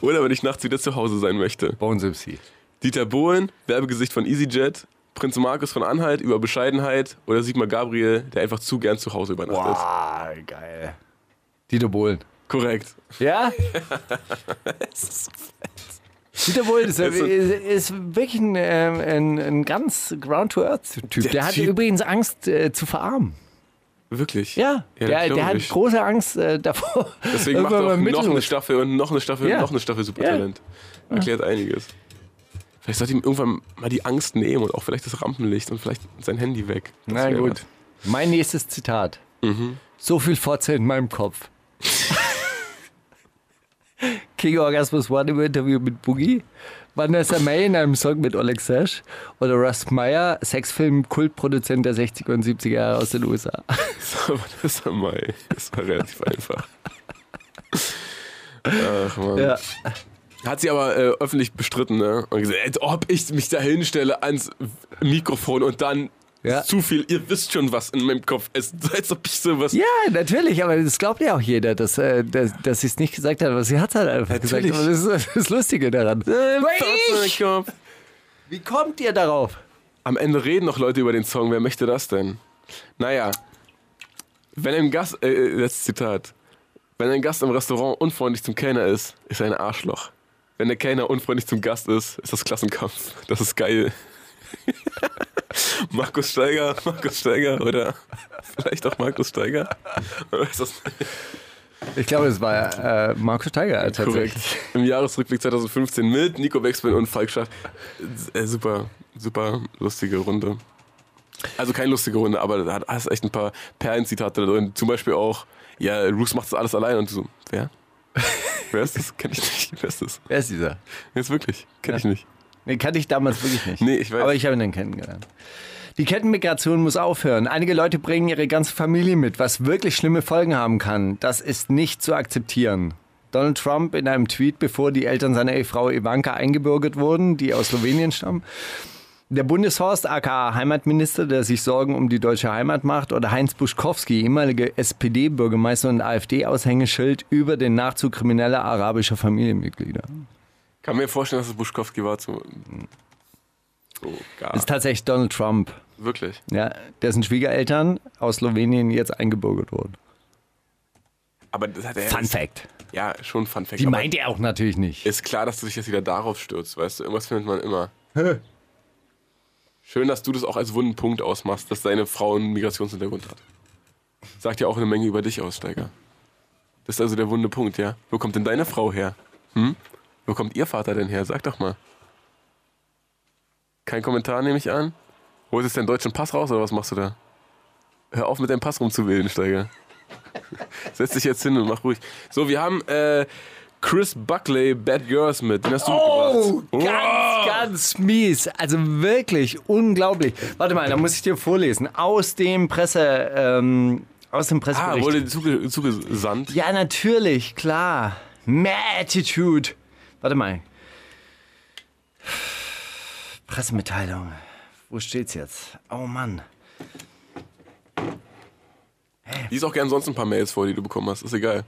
Oder wenn ich nachts wieder zu Hause sein möchte. Bones M C. Dieter Bohlen, Werbegesicht von EasyJet, Prinz Markus von Anhalt über Bescheidenheit oder Sigmar Gabriel, der einfach zu gern zu Hause übernachtet. Wow, geil. Dieter Bohlen. Korrekt. Ja? Es ist so fett. Dieter Bohlen ist, ist, ist wirklich ein, ein, ein ganz Ground-to-Earth-Typ. Der, der hat typ. übrigens Angst äh, zu verarmen. Wirklich? Ja, ja der, der hat große Angst äh, davor. Deswegen macht er auch noch eine Staffel und noch eine Staffel ja. und noch eine Staffel Supertalent. Ja. Erklärt ja. einiges. Vielleicht sollte ihm irgendwann mal die Angst nehmen und auch vielleicht das Rampenlicht und vielleicht sein Handy weg. Das Na gut. Was. Mein nächstes Zitat. Mhm. So viel Fotze in meinem Kopf. King Orgasmus One im Interview mit Boogie, Vanessa May in einem Song mit Oleg Sash oder Russ Meyer, Sexfilm-Kultproduzent der sechziger und siebziger Jahre aus den U S A. Das war Vanessa May, das war relativ einfach. Ach man. Ja. Hat sie aber äh, öffentlich bestritten, ne? Und gesagt, als ob ich mich da hinstelle ans Mikrofon und dann. Ja. Zu viel, ihr wisst schon, was in meinem Kopf ist. Als ob ich sowas. Ja, natürlich, aber das glaubt ja auch jeder, dass, äh, dass, dass sie es nicht gesagt hat, aber sie hat es halt einfach natürlich. gesagt. Aber das ist das Lustige daran. Äh, ich. Wie kommt ihr darauf? Am Ende reden noch Leute über den Song, wer möchte das denn? Naja, wenn ein Gast, äh, letztes Zitat, wenn ein Gast im Restaurant unfreundlich zum Kellner ist, ist er ein Arschloch. Wenn der Kellner unfreundlich zum Gast ist, ist das Klassenkampf. Das ist geil. Markus Steiger, Markus Steiger oder vielleicht auch Markus Steiger. Oder ist das ich glaube, es war äh, Markus Steiger ja, tatsächlich. Korrekt. Im Jahresrückblick zweitausendfünfzehn mit Nico Beckspin und Falk Schacht. Äh, super, super lustige Runde. Also keine lustige Runde, aber da hast echt ein paar Perlen-Zitate drin. Zum Beispiel auch, ja, Roos macht das alles allein und so. Wer? Wer ist das? Kenn ich nicht. Wer ist das? Wer ist dieser? Jetzt wirklich. Kenn ja. ich nicht. Nee, kannte ich damals wirklich nicht. Nee, ich weiß. Aber ich habe ihn dann kennengelernt. Die Kettenmigration muss aufhören. Einige Leute bringen ihre ganze Familie mit, was wirklich schlimme Folgen haben kann. Das ist nicht zu akzeptieren. Donald Trump in einem Tweet, bevor die Eltern seiner Ehefrau Ivanka eingebürgert wurden, die aus Slowenien stammen. Der Bundeshorst, aka Heimatminister, der sich Sorgen um die deutsche Heimat macht. Oder Heinz Buschkowski, ehemaliger S P D-Bürgermeister und AfD-Aushängeschild über den Nachzug krimineller arabischer Familienmitglieder. Ich kann mir vorstellen, dass es Buschkowski war. Zu oh, das ist tatsächlich Donald Trump. Wirklich? Ja, dessen Schwiegereltern aus Slowenien jetzt eingebürgert wurden. Aber das hat er Fun Fact. Ja, schon Fun Fact. Die meint er auch natürlich nicht. Ist klar, dass du dich jetzt wieder darauf stürzt, weißt du? Irgendwas findet man immer. Hä? Schön, dass du das auch als wunden Punkt ausmachst, dass deine Frau einen Migrationshintergrund hat. Sagt ja auch eine Menge über dich aus, Steiger. Das ist also der wunde Punkt, ja? Wo kommt denn deine Frau her? Hm? Wo kommt ihr Vater denn her? Sag doch mal. Kein Kommentar, nehme ich an? Holst du jetzt deinen deutschen Pass raus oder was machst du da? Hör auf, mit deinem Pass rumzuwählen, Steiger. Setz dich jetzt hin und mach ruhig. So, wir haben äh, Chris Buckley, Bad Girls mit. Den hast du oh, mitgebracht. Ganz, oh. ganz mies. Also wirklich unglaublich. Warte mal, da muss ich dir vorlesen. Aus dem Presse, ähm, aus dem Pressebericht. Ah, wurde zuge- zugesandt? Ja, natürlich, klar. Mehr Attitude. Warte mal. Pressemitteilung. Wo steht's jetzt? Oh Mann. Lies auch gerne sonst ein paar Mails vor, die du bekommen hast. Ist egal.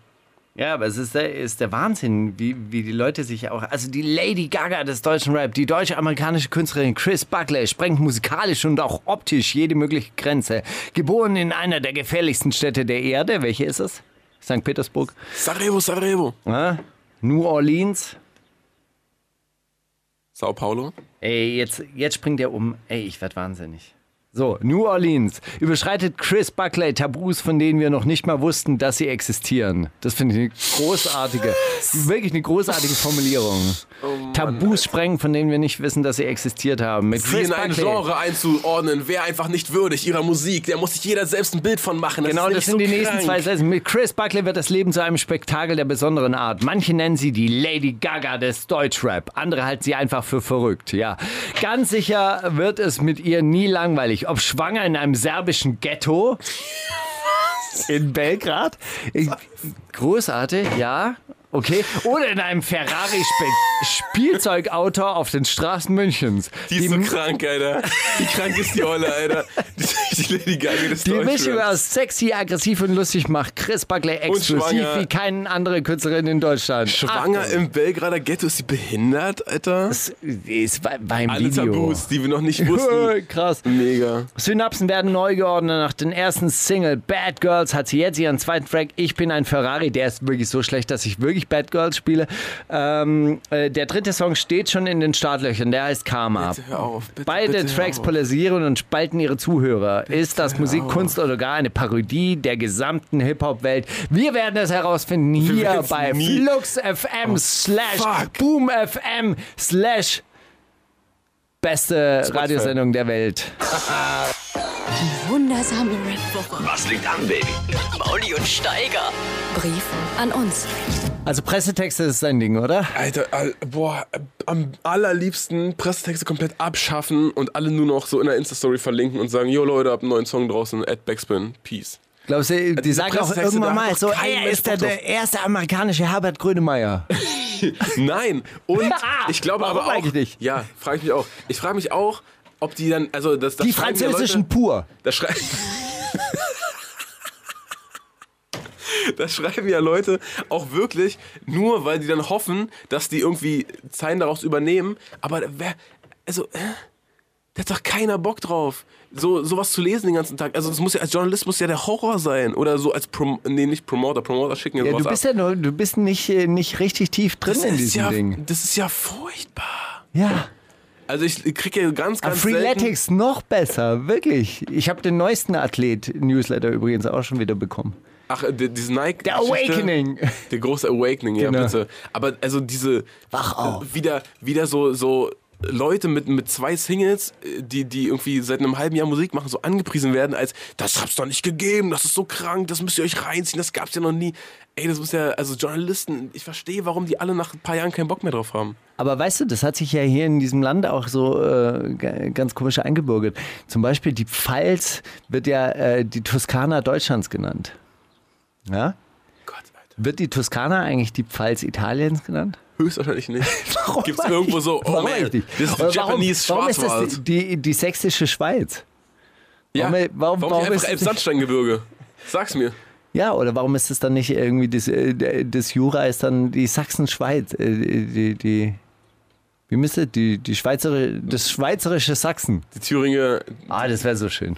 Ja, aber es ist der, ist der Wahnsinn, wie, wie die Leute sich auch... Also die Lady Gaga des deutschen Rap, die deutsch-amerikanische Künstlerin Chris Buckley sprengt musikalisch und auch optisch jede mögliche Grenze. Geboren in einer der gefährlichsten Städte der Erde. Welche ist es? Sankt Petersburg. Sarajevo, Sarajevo. Ja? New Orleans. Sao Paulo. Ey, jetzt, jetzt springt er um. Ey, ich werd wahnsinnig. So, New Orleans. Überschreitet Chris Buckley Tabus, von denen wir noch nicht mal wussten, dass sie existieren. Das finde ich eine großartige, wirklich eine großartige Formulierung. Oh Mann, Tabus sprengen, von denen wir nicht wissen, dass sie existiert haben. Mit Chris sie in ein Genre einzuordnen, wäre einfach nicht würdig ihrer Musik. Da muss sich jeder selbst ein Bild von machen. Das genau, ist das sind so die krank. Nächsten zwei Sätze. Mit Chris Buckley wird das Leben zu einem Spektakel der besonderen Art. Manche nennen sie die Lady Gaga des Deutschrap. Andere halten sie einfach für verrückt. Ja, ganz sicher wird es mit ihr nie langweilig. Ob schwanger in einem serbischen Ghetto in Belgrad. Großartig, ja. Okay. Oder in einem Ferrari-Spielzeugauto auf den Straßen Münchens. Die ist die so M- krank, Alter. Wie krank ist die Olle, Alter. Die, die Lady Gaga des Deutschlands. Die Mischung aus sexy, aggressiv und lustig macht Chris Buckley exklusiv wie keine andere Künstlerin in Deutschland. Schwanger Ach, im Belgrader Ghetto, ist sie behindert, Alter? Das ist bei, beim Alle Video. Alle Tabus, die wir noch nicht wussten. Krass. Mega. Synapsen werden neu geordnet. Nach den ersten Single Bad Girls hat sie jetzt ihren zweiten Track Ich bin ein Ferrari. Der ist wirklich so schlecht, dass ich wirklich Bad Girls spiele. Ähm, äh, der dritte Song steht schon in den Startlöchern, der heißt Karma. Bitte hör auf, bitte, Beide bitte Tracks hör auf. polarisieren und spalten ihre Zuhörer. Bitte Ist das Musik, auf. Kunst oder gar eine Parodie der gesamten Hip-Hop-Welt? Wir werden es herausfinden hier bei Flux F M oh, slash Boom F M slash beste Radiosendung der Welt. Die wundersame Rap-Woche. Was liegt an, Baby? Mauli und Steiger. Brief an uns. Also Pressetexte ist sein Ding, oder? Alter, al, boah, am allerliebsten Pressetexte komplett abschaffen und alle nur noch so in der Insta-Story verlinken und sagen, yo Leute, hab einen neuen Song draußen, at Backspin, peace. Glaubst du, die sagen auch irgendwann mal so, er ist der, der erste amerikanische Herbert Grönemeyer. Nein, und ich glaube aber auch, nicht? ja, frage ich mich auch, ich frage mich auch, ob die dann, also das, das die französischen pur. Das schrei- Das schreiben ja Leute auch wirklich nur, weil die dann hoffen, dass die irgendwie Zeilen daraus übernehmen. Aber wer, also, äh, da hat doch keiner Bock drauf, so sowas zu lesen den ganzen Tag. Also das muss ja als Journalist muss ja der Horror sein oder so als Prom- nee nicht Promoter, Promoter schicken ja, ja sowas du bist ab. ja du bist nicht nicht richtig tief drin das in diesem ja, Ding. Das ist ja furchtbar. Ja. Also ich kriege ja ganz, ganz selten... Freeletics noch besser, wirklich. Ich habe den neuesten Athlet-Newsletter übrigens auch schon wieder bekommen. Ach, diese Nike... Der Awakening. Der große Awakening, ja, genau. bitte. Aber also diese... Wach auf. Wieder, wieder so... so Leute mit, mit zwei Singles, die, die irgendwie seit einem halben Jahr Musik machen, so angepriesen werden als, das hab's doch nicht gegeben, das ist so krank, das müsst ihr euch reinziehen, das gab's ja noch nie. Ey, das muss ja, also Journalisten, ich verstehe, warum die alle nach ein paar Jahren keinen Bock mehr drauf haben. Aber weißt du, das hat sich ja hier in diesem Land auch so äh, ganz komisch eingebürgert. Zum Beispiel die Pfalz wird ja äh, die Toskana Deutschlands genannt. Ja? Gott, Alter. Wird die Toskana eigentlich die Pfalz Italiens genannt? Höchstwahrscheinlich nicht. Warum Gibt's irgendwo so, oh man, das ist Japanese Schwarzwald. Warum ist das die, die sächsische Schweiz? Warum, ja, warum, warum, warum ist einfach Elbsandsteingebirge? Sag's mir. Ja, oder warum ist das dann nicht irgendwie, das, das Jura ist dann die Sachsen-Schweiz, die, die, wie müsste die, die Schweizer, das schweizerische Sachsen. Die Thüringer. Ah, das wäre so schön.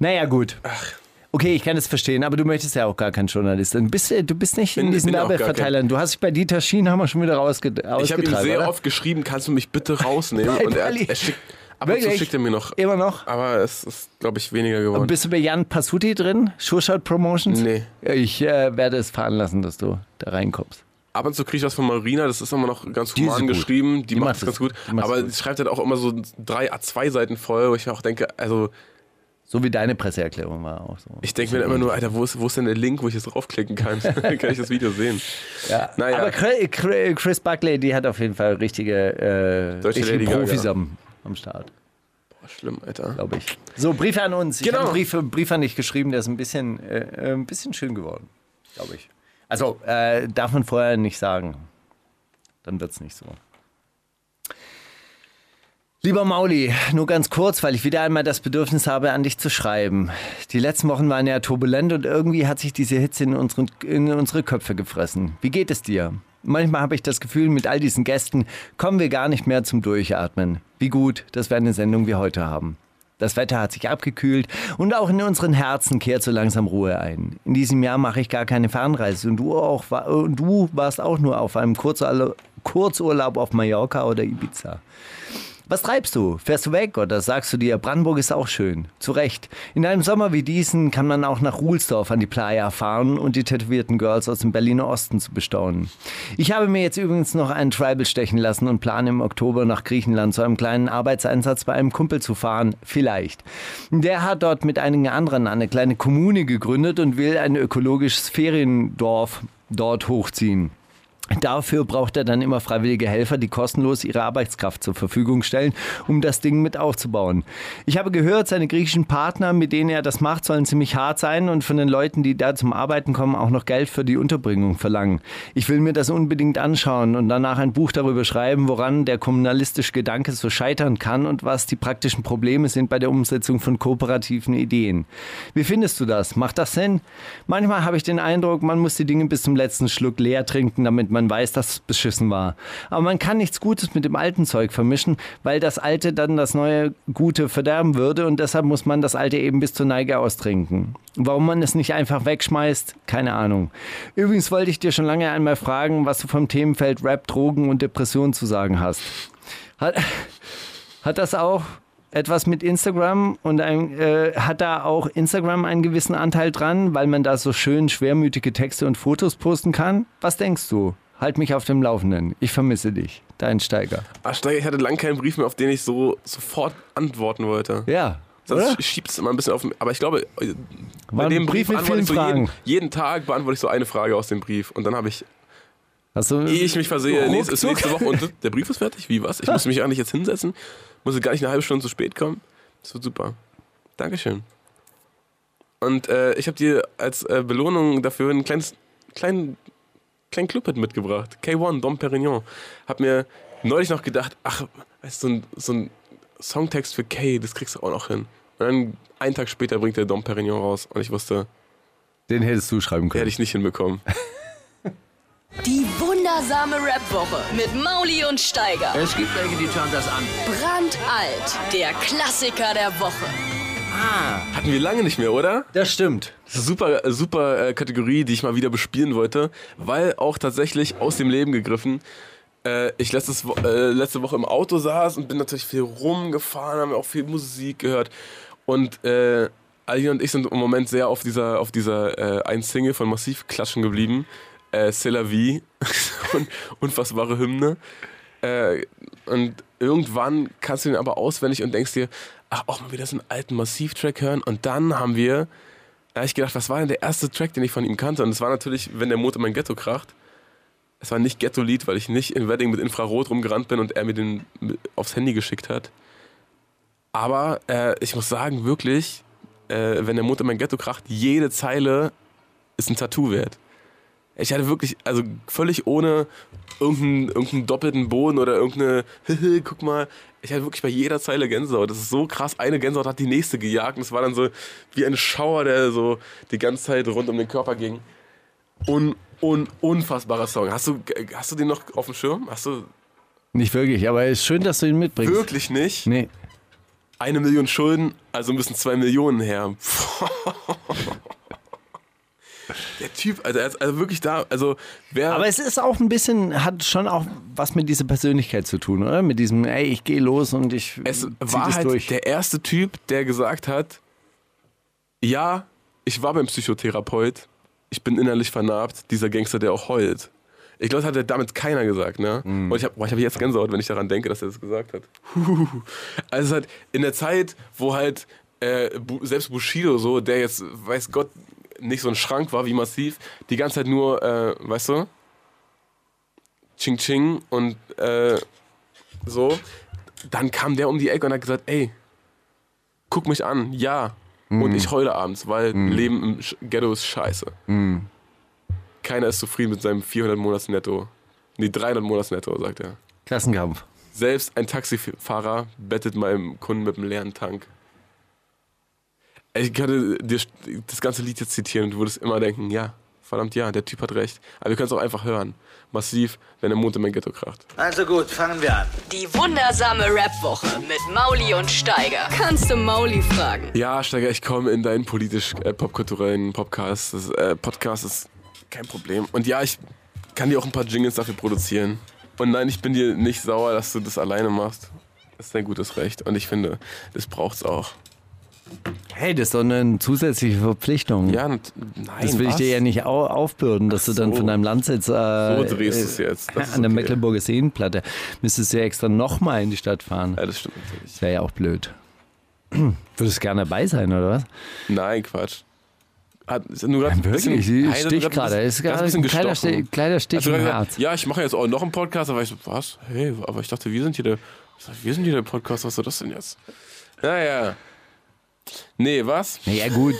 Naja, gut. Ach. Okay, ich kann das verstehen, aber du möchtest ja auch gar kein Journalist sein. Bist, du bist nicht bin, in diesen Werbeverteilern. Du hast dich bei Dieter Schienhammer schon wieder rausgetreibt. Ich habe ihm sehr oder? oft geschrieben, kannst du mich bitte rausnehmen? Und er, er schickt, ab und zu schickt er mir noch. Immer noch? Aber es ist, glaube ich, weniger geworden. Und bist du bei Jan Passuti drin? Sure-Shot Promotions? Nee. Ich äh, werde es fahren lassen, dass du da reinkommst. Ab und zu kriege ich was von Marina, das ist immer noch ganz human geschrieben, die, die macht es ganz gut. Aber sie schreibt halt auch immer so drei A zwei Seiten voll, wo ich mir auch denke, also... So wie deine Presseerklärung war auch so. Ich denke mir immer nur, Alter, wo ist, wo ist denn der Link, wo ich jetzt draufklicken kann? Dann kann ich das Video sehen. Ja. Naja. Aber Chris Buckley, die hat auf jeden Fall richtige, äh, richtige Profis am, am Start. Boah, schlimm, Alter. Glaube ich. So, Briefe an uns. Genau. Ich habe Briefe, Briefe an dich geschrieben, der ist ein bisschen, äh, ein bisschen schön geworden, glaube ich. Also, äh, darf man vorher nicht sagen. Dann wird's nicht so. Lieber Mauli, nur ganz kurz, weil ich wieder einmal das Bedürfnis habe, an dich zu schreiben. Die letzten Wochen waren ja turbulent und irgendwie hat sich diese Hitze in, unseren, in unsere Köpfe gefressen. Wie geht es dir? Manchmal habe ich das Gefühl, mit all diesen Gästen kommen wir gar nicht mehr zum Durchatmen. Wie gut, dass wir eine Sendung wie heute haben. Das Wetter hat sich abgekühlt und auch in unseren Herzen kehrt so langsam Ruhe ein. In diesem Jahr mache ich gar keine Fernreise und du, auch, und du warst auch nur auf einem Kurzurlaub auf Mallorca oder Ibiza. Was treibst du? Fährst du weg oder sagst du dir, Brandenburg ist auch schön? Zu Recht. In einem Sommer wie diesen kann man auch nach Ruhlsdorf an die Playa fahren und die tätowierten Girls aus dem Berliner Osten zu bestaunen. Ich habe mir jetzt übrigens noch einen Tribal stechen lassen und plane im Oktober nach Griechenland zu einem kleinen Arbeitseinsatz bei einem Kumpel zu fahren. Vielleicht. Der hat dort mit einigen anderen eine kleine Kommune gegründet und will ein ökologisches Feriendorf dort hochziehen. Dafür braucht er dann immer freiwillige Helfer, die kostenlos ihre Arbeitskraft zur Verfügung stellen, um das Ding mit aufzubauen. Ich habe gehört, seine griechischen Partner, mit denen er das macht, sollen ziemlich hart sein und von den Leuten, die da zum Arbeiten kommen, auch noch Geld für die Unterbringung verlangen. Ich will mir das unbedingt anschauen und danach ein Buch darüber schreiben, woran der kommunalistische Gedanke so scheitern kann und was die praktischen Probleme sind bei der Umsetzung von kooperativen Ideen. Wie findest du das? Macht das Sinn? Manchmal habe ich den Eindruck, man muss die Dinge bis zum letzten Schluck leer trinken, damit man Man weiß, dass es beschissen war. Aber man kann nichts Gutes mit dem alten Zeug vermischen, weil das Alte dann das neue Gute verderben würde und deshalb muss man das Alte eben bis zur Neige austrinken. Warum man es nicht einfach wegschmeißt, keine Ahnung. Übrigens wollte ich dir schon lange einmal fragen, was du vom Themenfeld Rap, Drogen und Depressionen zu sagen hast. Hat, hat das auch etwas mit Instagram und ein, äh, hat da auch Instagram einen gewissen Anteil dran, weil man da so schön schwermütige Texte und Fotos posten kann? Was denkst du? Halt mich auf dem Laufenden. Ich vermisse dich. Dein Steiger. Ach, Steiger, ich hatte lange keinen Brief mehr, auf den ich so sofort antworten wollte. Ja. Das schiebt es immer ein bisschen auf. Aber ich glaube, bei dem Brief, Brief antworte ich so jeden, jeden Tag beantworte ich so eine Frage aus dem Brief. Und dann habe ich, ehe ich mich versehe, ruck, nächste, ist nächste Woche und der Brief ist fertig. Wie, was? Ich muss mich eigentlich jetzt hinsetzen. Muss gar nicht eine halbe Stunde zu spät kommen. Das wird super. Dankeschön. Und äh, ich habe dir als äh, Belohnung dafür einen kleinen... kleinen Kleinen Clubhead mitgebracht. K eins, Dom Pérignon. Hab mir neulich noch gedacht, ach, weißt du, so ein, so ein Songtext für K, das kriegst du auch noch hin. Und dann einen Tag später bringt der Dom Pérignon raus und ich wusste... Den hättest du schreiben können. Hätte ich nicht hinbekommen. Die wundersame Rap-Woche mit Mauli und Steiger. Es gibt welche, die schauen das an. Brandalt, der Klassiker der Woche. Ah. Hatten wir lange nicht mehr, oder? Das stimmt. Das ist eine super, super äh, Kategorie, die ich mal wieder bespielen wollte, weil auch tatsächlich aus dem Leben gegriffen. Äh, ich letztes, äh, letzte Woche im Auto saß und bin natürlich viel rumgefahren, haben auch viel Musik gehört. Und äh, Ali und ich sind im Moment sehr auf dieser, auf dieser äh, einen Single von Massiv klatschen geblieben. Äh, C'est la vie. und unfassbare Hymne. Äh, und irgendwann kannst du den aber auswendig und denkst dir, ach, auch mal wieder so einen alten Massiv-Track hören. Und dann haben wir, da habe ich gedacht, was war denn der erste Track, den ich von ihm kannte? Und es war natürlich, wenn der Mond in mein Ghetto kracht. Es war nicht Ghetto-Lied, weil ich nicht im Wedding mit Infrarot rumgerannt bin und er mir den aufs Handy geschickt hat. Aber äh, ich muss sagen, wirklich, äh, wenn der Mond in mein Ghetto kracht, jede Zeile ist ein Tattoo wert. Ich hatte wirklich, also völlig ohne irgendeinen, irgendeinen doppelten Boden oder irgendeine, guck mal, ich hatte wirklich bei jeder Zeile Gänsehaut. Das ist so krass, eine Gänsehaut hat die nächste gejagt und es war dann so wie ein Schauer, der so die ganze Zeit rund um den Körper ging. Un, un, unfassbarer Song. Hast du, hast du den noch auf dem Schirm? Hast du? Nicht wirklich, aber es ist schön, dass du ihn mitbringst. Wirklich nicht? Nee. Eine Million Schulden, also müssen zwei Millionen her. Der Typ, also, also wirklich da, also wer. Aber es ist auch ein bisschen, hat schon auch was mit dieser Persönlichkeit zu tun, oder? Mit diesem, ey, ich gehe los und ich. Es war das halt durch. Der erste Typ, der gesagt hat: Ja, ich war beim Psychotherapeut, ich bin innerlich vernarbt, dieser Gangster, der auch heult. Ich glaube, das hat ja damit keiner gesagt, ne? Mm. Und ich habe ich hab jetzt Gänsehaut, wenn ich daran denke, dass er das gesagt hat. Also es ist halt in der Zeit, wo halt äh, selbst Bushido so, der jetzt, weiß Gott, nicht so ein Schrank war wie Massiv, die ganze Zeit nur, äh, weißt du, Ching Ching und äh, so. Dann kam der um die Ecke und hat gesagt, ey, guck mich an, ja. Mm. Und ich heule abends, weil mm. Leben im Ghetto ist scheiße. Mm. Keiner ist zufrieden mit seinem vierhundert Monats Netto. Nee, dreihundert Monats Netto, sagt er. Klassenkampf. Selbst ein Taxifahrer bettet meinem Kunden mit einem leeren Tank. Ich könnte dir das ganze Lied jetzt zitieren und du würdest immer denken, ja, verdammt ja, der Typ hat recht. Aber wir können es auch einfach hören. Massiv, wenn der Mond in mein Ghetto kracht. Also gut, fangen wir an. Die wundersame Rap-Woche mit Mauli und Steiger. Kannst du Mauli fragen? Ja, Steiger, ich komme in deinen politisch-popkulturellen äh, Podcast. Das, äh, Podcast ist... Kein Problem. Und ja, ich kann dir auch ein paar Jingles dafür produzieren. Und nein, ich bin dir nicht sauer, dass du das alleine machst. Das ist dein gutes Recht. Und ich finde, das braucht's auch. Hey, das ist doch eine zusätzliche Verpflichtung. Ja, nein, das will was? Ich dir ja nicht au- aufbürden, dass so. Du dann von deinem Land sitzt. Äh, so drehst du es jetzt. Das an der okay. Mecklenburger Seenplatte. Müsstest du ja extra nochmal in die Stadt fahren. Ja, das stimmt natürlich. Das wäre ja auch blöd. Würdest du gerne dabei sein, oder was? Nein, Quatsch. Hat, nur grad ja, wirklich, bisschen, sie sticht gerade. Er ist gerade ein kleiner, Ste- kleiner Stich im Herz. Ja, ich mache jetzt auch noch einen Podcast. Aber ich so, was? Hey, aber ich dachte, wir sind hier der, wir sind hier der Podcast. Was soll das denn jetzt? Naja. Nee, was? Naja, gut.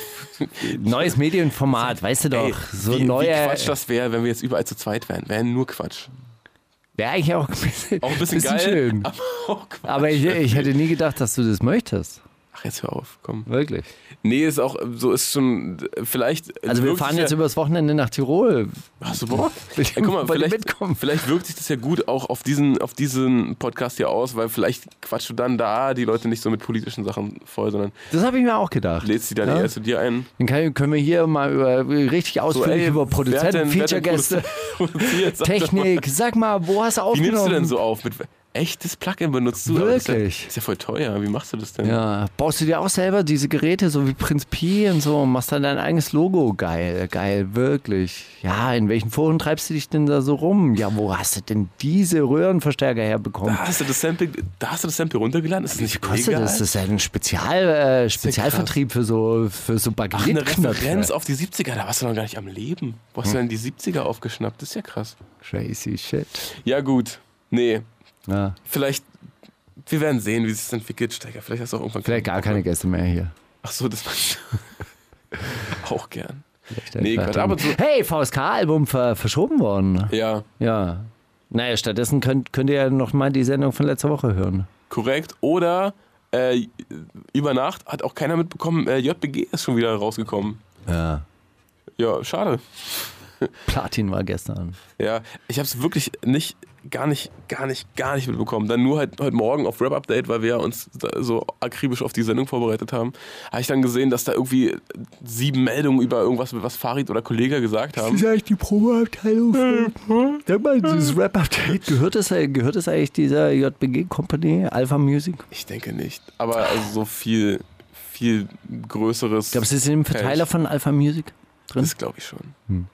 Neues Medienformat, weißt du doch. Ey, so wie, neue, wie Quatsch das wäre, wenn wir jetzt überall zu zweit wären. Wäre nur Quatsch. Wäre eigentlich auch ein bisschen, auch ein bisschen, bisschen geil, schön. Aber auch Quatsch. Aber ich, ich hätte nie gedacht, dass du das möchtest. Ach, jetzt hör auf, komm. Wirklich? Nee, ist auch, so ist schon, vielleicht... Also wir fahren jetzt ja übers Wochenende nach Tirol. Hast du Bock? Ja, guck mal, vielleicht, vielleicht wirkt sich das ja gut auch auf diesen, auf diesen Podcast hier aus, weil vielleicht quatschst du dann da die Leute nicht so mit politischen Sachen voll, sondern... Das habe ich mir auch gedacht. Lädst die dann ja eher zu dir ein. Dann kann, können wir hier mal über, richtig ausführlich so, ey, über Produzenten, Feature-Gäste, Technik, sag mal, wo hast du aufgenommen? Wie nimmst du denn so auf mit... Echtes Plugin benutzt du? Wirklich? Das ist, ja, ist ja voll teuer. Wie machst du das denn? Ja, baust du dir auch selber diese Geräte, so wie Prinz Pi und so, und machst dann dein eigenes Logo. Geil, geil, wirklich. Ja, in welchen Foren treibst du dich denn da so rum? Ja, wo hast du denn diese Röhrenverstärker herbekommen? Da hast du das Sample, da hast du das Sample runtergeladen? Ist das nicht kostet egal? Das? Das ist ja ein Spezial, äh, Spezialvertrieb für so, für so Bagnetknöpfe. Eine Referenz auf die siebziger, da warst du noch gar nicht am Leben. Wo hast hm. du denn die siebziger aufgeschnappt? Das ist ja krass. Crazy shit. Ja gut, nee. Ja. Vielleicht, wir werden sehen, wie es sich entwickelt, Steiger. Vielleicht hast du auch irgendwann Vielleicht gar keine Gäste mehr hier. Ach so, das meinst du. Auch gern. Nee, Quatsch, aber so hey, V S K-Album ver- verschoben worden. Ja. Ja. Naja, stattdessen könnt, könnt ihr ja nochmal die Sendung von letzter Woche hören. Korrekt. Oder äh, über Nacht hat auch keiner mitbekommen, äh, J B G ist schon wieder rausgekommen. Ja. Ja, schade. Platin war gestern. Ja, ich hab's wirklich nicht, gar nicht, gar nicht, gar nicht mitbekommen. Dann nur halt heute Morgen auf Rap Update, weil wir uns so akribisch auf die Sendung vorbereitet haben, habe ich dann gesehen, dass da irgendwie sieben Meldungen über irgendwas, was Farid oder Kollega gesagt haben. Das ist eigentlich die Probeabteilung. Denk mal, dieses Rap Update. Gehört es eigentlich dieser J B G Company, Alpha Music? Ich denke nicht. Aber also so viel, viel größeres. Ich glaube, es ist im Verteiler von Alpha Music drin. Das glaube ich schon. Hm.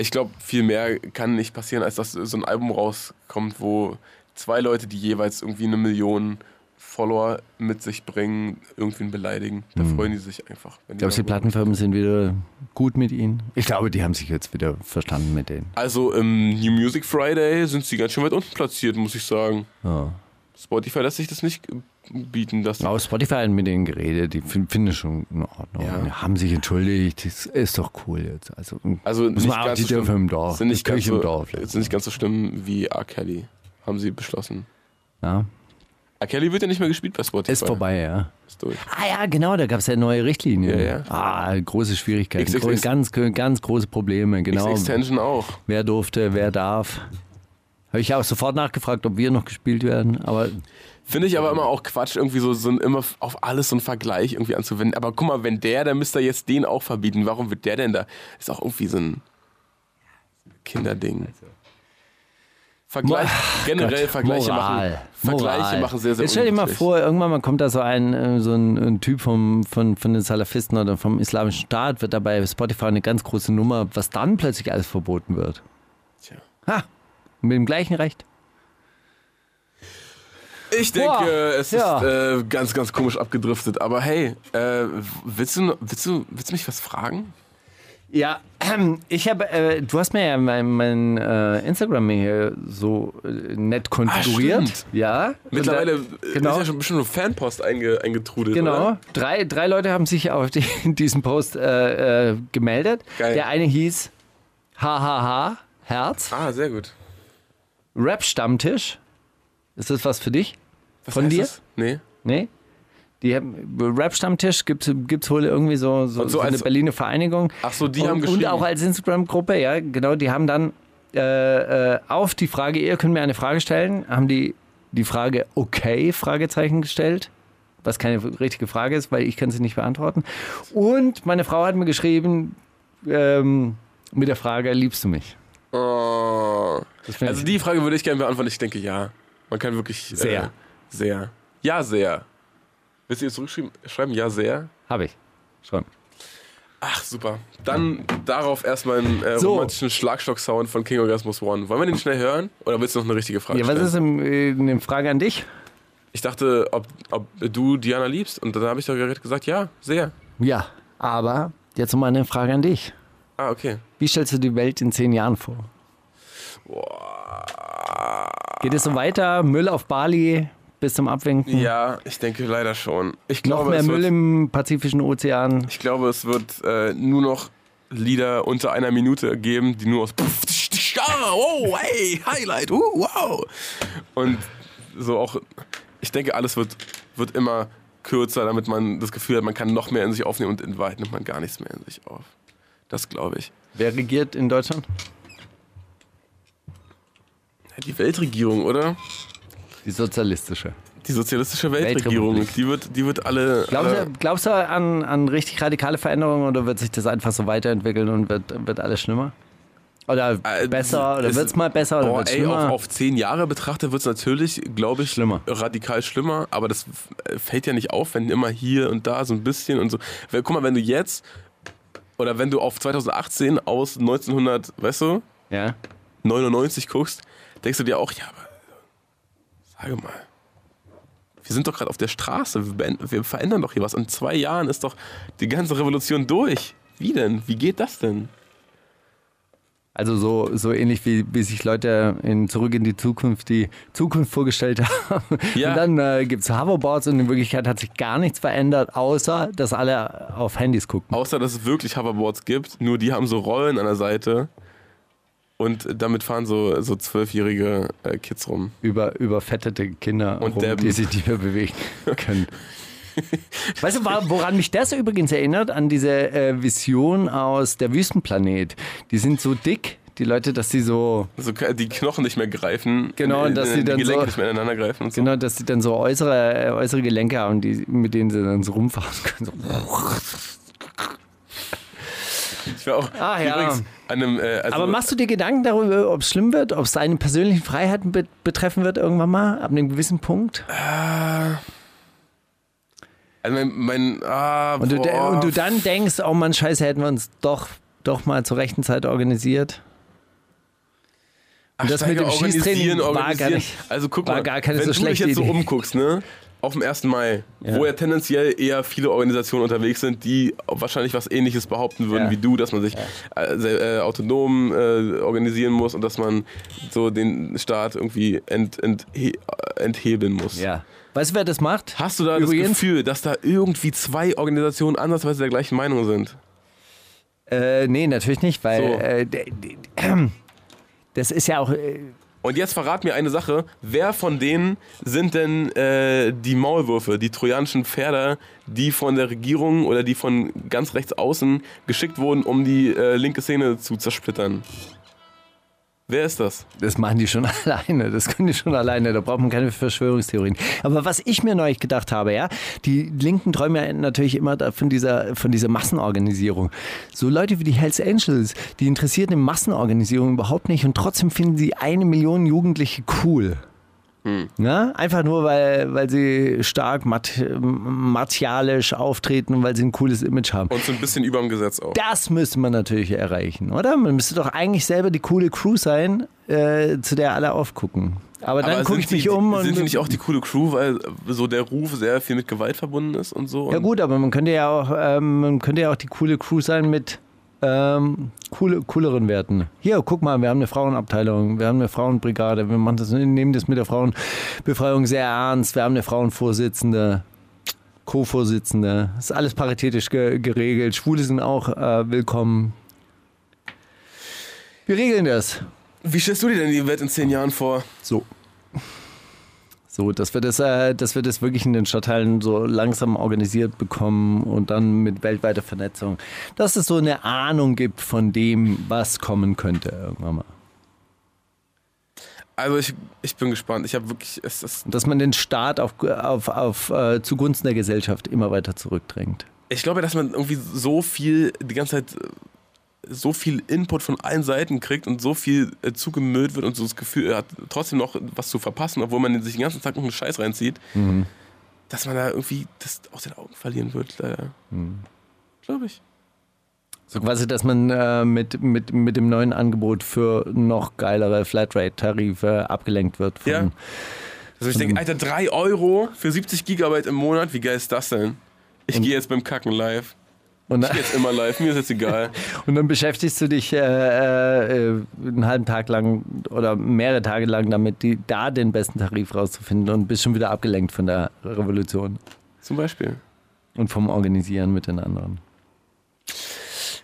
Ich glaube, viel mehr kann nicht passieren, als dass so ein Album rauskommt, wo zwei Leute, die jeweils irgendwie eine Million Follower mit sich bringen, irgendwen beleidigen. Da mhm. freuen die sich einfach. Ich glaube, die Plattenfirmen sind wieder gut mit ihnen. Ich glaube, die haben sich jetzt wieder verstanden mit denen. Also im New Music Friday sind sie ganz schön weit unten platziert, muss ich sagen. Ja. Spotify lässt sich das nicht bieten. Dass Aber Spotify hat mit denen geredet, die finden schon in Ordnung. Ja. Die haben sich entschuldigt, das ist doch cool jetzt. Also, also muss man auch die Dörfer im Dorf, sind nicht ganz so, Dorf. Jetzt sind nicht ganz so schlimm wie R. Kelly, haben sie beschlossen. Ja. R. Kelly wird ja nicht mehr gespielt bei Spotify. Ist vorbei, ja. Ist durch. Ah ja, genau, da gab es ja neue Richtlinien. Ja, ja. Ah, große Schwierigkeiten, X X X. Ganz, ganz große Probleme. Genau. X Extension auch. Wer durfte, wer darf. Habe ich ja auch sofort nachgefragt, ob wir noch gespielt werden. Aber finde ich aber immer auch Quatsch, irgendwie so, so ein, immer auf alles so einen Vergleich irgendwie anzuwenden. Aber guck mal, wenn der, dann müsste er jetzt den auch verbieten. Warum wird der denn da? Ist auch irgendwie so ein Kinderding. Vergleich, Ach generell Gott, Vergleiche Moral, machen. Vergleiche Moral. machen sehr, sehr Jetzt stell dir mal vor, irgendwann mal kommt da so ein, so ein, ein Typ vom, von, von den Salafisten oder vom Islamischen Staat, wird dabei Spotify eine ganz große Nummer, was dann plötzlich alles verboten wird. Tja. Ha! Mit dem gleichen Recht. Ich denke, Boah, es ja. ist äh, ganz, ganz komisch abgedriftet. Aber hey, äh, willst du, willst du, willst du mich was fragen? Ja, ich habe, äh, du hast mir ja mein, mein äh, Instagram hier so äh, nett konfiguriert. Ah, ja. Mittlerweile da, genau. ist ja schon ein bisschen nur Fanpost einge, eingetrudelt. Genau. Oder? Drei, drei Leute haben sich auf die, diesen Post äh, äh, gemeldet. Geil. Der eine hieß Hahaha Herz. Ah, sehr gut. Rap-Stammtisch. Ist das was für dich? Was Von heißt dir? Das? Nee. Nee? Die Rap-Stammtisch gibt's, gibt's wohl irgendwie so, so, so, so eine Berliner Vereinigung. Ach so, die und, haben geschrieben. Und auch als Instagram-Gruppe, ja, genau. Die haben dann äh, äh, auf die Frage, ihr könnt mir eine Frage stellen, haben die die Frage okay, Fragezeichen gestellt, was keine richtige Frage ist, weil ich kann sie nicht beantworten. Und meine Frau hat mir geschrieben ähm, mit der Frage, liebst du mich? Oh. Also die Frage würde ich gerne beantworten. Ich denke, ja. Man kann wirklich... Sehr. Äh, sehr. Ja, sehr. Willst du jetzt zurückschreiben? Ja, sehr. Habe ich. Schreiben. Ach, super. Dann darauf erstmal einen äh, so. romantischen Schlagstock-Sound von King Orgasmus One. Wollen wir den schnell hören? Oder willst du noch eine richtige Frage ja, stellen? Ja, was ist eine äh, Frage an dich? Ich dachte, ob, ob du Diana liebst. Und dann habe ich doch gesagt, ja, sehr. Ja, aber jetzt nochmal eine Frage an dich. Ah, okay. Wie stellst du die Welt in zehn Jahren vor? Boah. Geht es so weiter? Müll auf Bali bis zum Abwinken? Ja, ich denke leider schon. Ich glaube, noch mehr Müll wird, im Pazifischen Ozean? Ich glaube, es wird äh, nur noch Lieder unter einer Minute geben, die nur aus oh, hey, Highlight, uh, wow. Und so auch, ich denke, alles wird, wird immer kürzer, damit man das Gefühl hat, man kann noch mehr in sich aufnehmen und in Wahrheit nimmt man gar nichts mehr in sich auf. Das glaube ich. Wer regiert in Deutschland? Die Weltregierung, oder? Die sozialistische. Die sozialistische Weltregierung. Die wird, die wird alle... Glaubst du, glaubst du an, an richtig radikale Veränderungen oder wird sich das einfach so weiterentwickeln und wird, wird alles schlimmer? Oder äh, besser? Oder wird es mal besser? Oder oh, wird's ey, schlimmer? Auf, auf zehn Jahre betrachtet wird es natürlich, glaube ich, schlimmer. radikal schlimmer. Aber das fällt ja nicht auf, wenn immer hier und da so ein bisschen und so... Guck mal, wenn du jetzt... Oder wenn du auf zwanzig achtzehn aus neunzehnhundert, weißt du, ja. neunundneunzig guckst, denkst du dir auch, ja, aber sage mal, wir sind doch gerade auf der Straße, wir, wir verändern doch hier was. In zwei Jahren ist doch die ganze Revolution durch. Wie denn? Wie geht das denn? Also so, so ähnlich wie, wie sich Leute in Zurück in die Zukunft die Zukunft vorgestellt haben. Ja. Und dann äh, gibt es Hoverboards und in Wirklichkeit hat sich gar nichts verändert, außer dass alle auf Handys gucken. Außer dass es wirklich Hoverboards gibt, nur die haben so Rollen an der Seite und damit fahren so, so zwölfjährige äh, Kids rum. Über, überfettete Kinder, und rum, die sich nicht mehr bewegen können. Weißt du, woran mich das übrigens erinnert? An diese äh, Vision aus Der Wüstenplanet. Die sind so dick, die Leute, dass sie so... Also die Knochen nicht mehr greifen. Genau, in, in, dass sie dann die Gelenke so, nicht mehr ineinander greifen. Und so. Genau, dass sie dann so äußere, äußere Gelenke haben, die, mit denen sie dann so rumfahren können. So. Ich war auch Ach, übrigens ja. an einem... Äh, also Aber machst du dir Gedanken darüber, ob es schlimm wird? Ob es deine persönlichen Freiheiten be- betreffen wird irgendwann mal? Ab einem gewissen Punkt? Äh... Also mein, mein, ah, und, du, und du dann denkst, oh Mann, scheiße, hätten wir uns doch, doch mal zur rechten Zeit organisiert. Und Ach, das mit dem Schießtraining war gar nicht, also guck mal, gar keine wenn so du dich jetzt Idee. so umguckst, ne, auf dem ersten Mai, ja. wo ja tendenziell eher viele Organisationen unterwegs sind, die wahrscheinlich was Ähnliches behaupten würden ja. wie du, dass man sich ja. äh, autonom äh, organisieren muss und dass man so den Staat irgendwie ent, ent, he, enthebeln muss. Ja. Weißt du, wer das macht? Hast du da Übrigens? das Gefühl, dass da irgendwie zwei Organisationen ansatzweise der gleichen Meinung sind? Äh, nee, natürlich nicht, weil so. äh, d- d- das ist ja auch... Äh Und jetzt verrat mir eine Sache. Wer von denen sind denn äh, die Maulwürfe, die trojanischen Pferde, die von der Regierung oder die von ganz rechts außen geschickt wurden, um die äh, linke Szene zu zersplittern? Wer ist das? Das machen die schon alleine, das können die schon alleine, da braucht man keine Verschwörungstheorien. Aber was ich mir neulich gedacht habe, ja, die Linken träumen ja natürlich immer von dieser, von dieser Massenorganisierung. So Leute wie die Hells Angels, die interessieren in Massenorganisierung überhaupt nicht und trotzdem finden sie eine Million Jugendliche cool. Hm. Ja, einfach nur, weil, weil sie stark mat- martialisch auftreten und weil sie ein cooles Image haben. Und so ein bisschen überm Gesetz auch. Das müsste man natürlich erreichen, oder? Man müsste doch eigentlich selber die coole Crew sein, äh, zu der alle aufgucken. Aber dann gucke ich mich die, um. Und sind die nicht auch die coole Crew, weil so der Ruf sehr viel mit Gewalt verbunden ist und so? Und ja gut, aber man könnte ja auch, ähm, man könnte ja auch die coole Crew sein mit... Ähm, coole, cooleren Werten. Hier, guck mal, wir haben eine Frauenabteilung, wir haben eine Frauenbrigade, wir machen das, nehmen das mit der Frauenbefreiung sehr ernst, wir haben eine Frauenvorsitzende, Co-Vorsitzende, ist alles paritätisch ge- geregelt, Schwule sind auch äh, willkommen. Wir regeln das. Wie stellst du dir denn die Welt in zehn Jahren vor? So. So, dass wir das, äh, dass wir das wirklich in den Stadtteilen so langsam organisiert bekommen und dann mit weltweiter Vernetzung, dass es so eine Ahnung gibt von dem, was kommen könnte irgendwann mal. Also ich, ich bin gespannt. Ich habe wirklich, es ist dass man den Staat auf, auf, auf äh, zugunsten der Gesellschaft immer weiter zurückdrängt. Ich glaube, dass man irgendwie so viel die ganze Zeit so viel Input von allen Seiten kriegt und so viel äh, zugemüllt wird und so das Gefühl hat, trotzdem noch was zu verpassen, obwohl man sich den ganzen Tag noch einen Scheiß reinzieht, mhm. dass man da irgendwie das aus den Augen verlieren wird, leider. Mhm. Glaube ich. So quasi, dass man äh, mit, mit, mit dem neuen Angebot für noch geilere Flatrate-Tarife abgelenkt wird. Von, ja. Also ich denke, Alter, drei Euro für siebzig Gigabyte im Monat, wie geil ist das denn? Ich gehe jetzt beim Kacken live. Und dann, ich jetzt immer live, mir ist jetzt egal. Und dann beschäftigst du dich äh, äh, einen halben Tag lang oder mehrere Tage lang damit, die, da den besten Tarif rauszufinden und bist schon wieder abgelenkt von der Revolution. Zum Beispiel. Und vom Organisieren mit den anderen.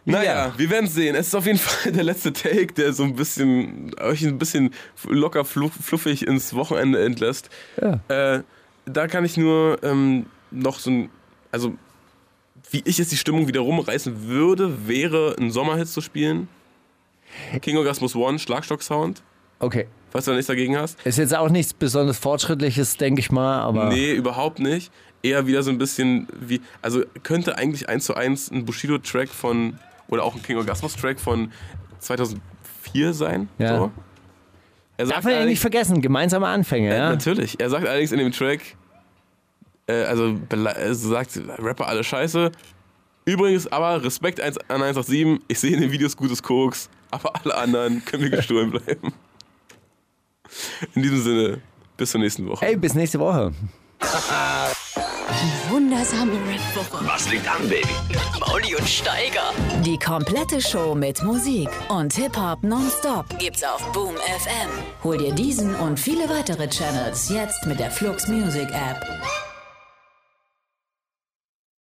Naja, ja. Wir werden es sehen. Es ist auf jeden Fall der letzte Take, der so ein bisschen euch ein bisschen locker fluffig ins Wochenende entlässt. Ja. Äh, da kann ich nur ähm, noch so ein... also wie ich jetzt die Stimmung wieder rumreißen würde, wäre ein Sommerhit zu spielen. King Orgasmus One, Schlagstock-Sound. Okay. Falls du da nichts dagegen hast. Ist jetzt auch nichts besonders Fortschrittliches, denke ich mal, aber... Nee, überhaupt nicht. Eher wieder so ein bisschen wie... Also könnte eigentlich eins zu eins ein Bushido-Track von... Oder auch ein King Orgasmus-Track von zweitausendvier sein. Ja. So. Er sagt Darf man ja nicht vergessen, gemeinsame Anfänge, äh, ja? Natürlich. Er sagt allerdings in dem Track... Also sagt Rapper alle Scheiße. Übrigens aber Respekt an eins acht sieben, ich sehe in den Videos gutes Koks, aber alle anderen können mir gestohlen bleiben. In diesem Sinne, bis zur nächsten Woche. Hey, bis nächste Woche. Die wundersame Rap-Woche. Was liegt an, Baby? Mauli und Steiger. Die komplette Show mit Musik und Hip-Hop nonstop gibt's auf Boom F M. Hol dir diesen und viele weitere Channels jetzt mit der Flux Music App.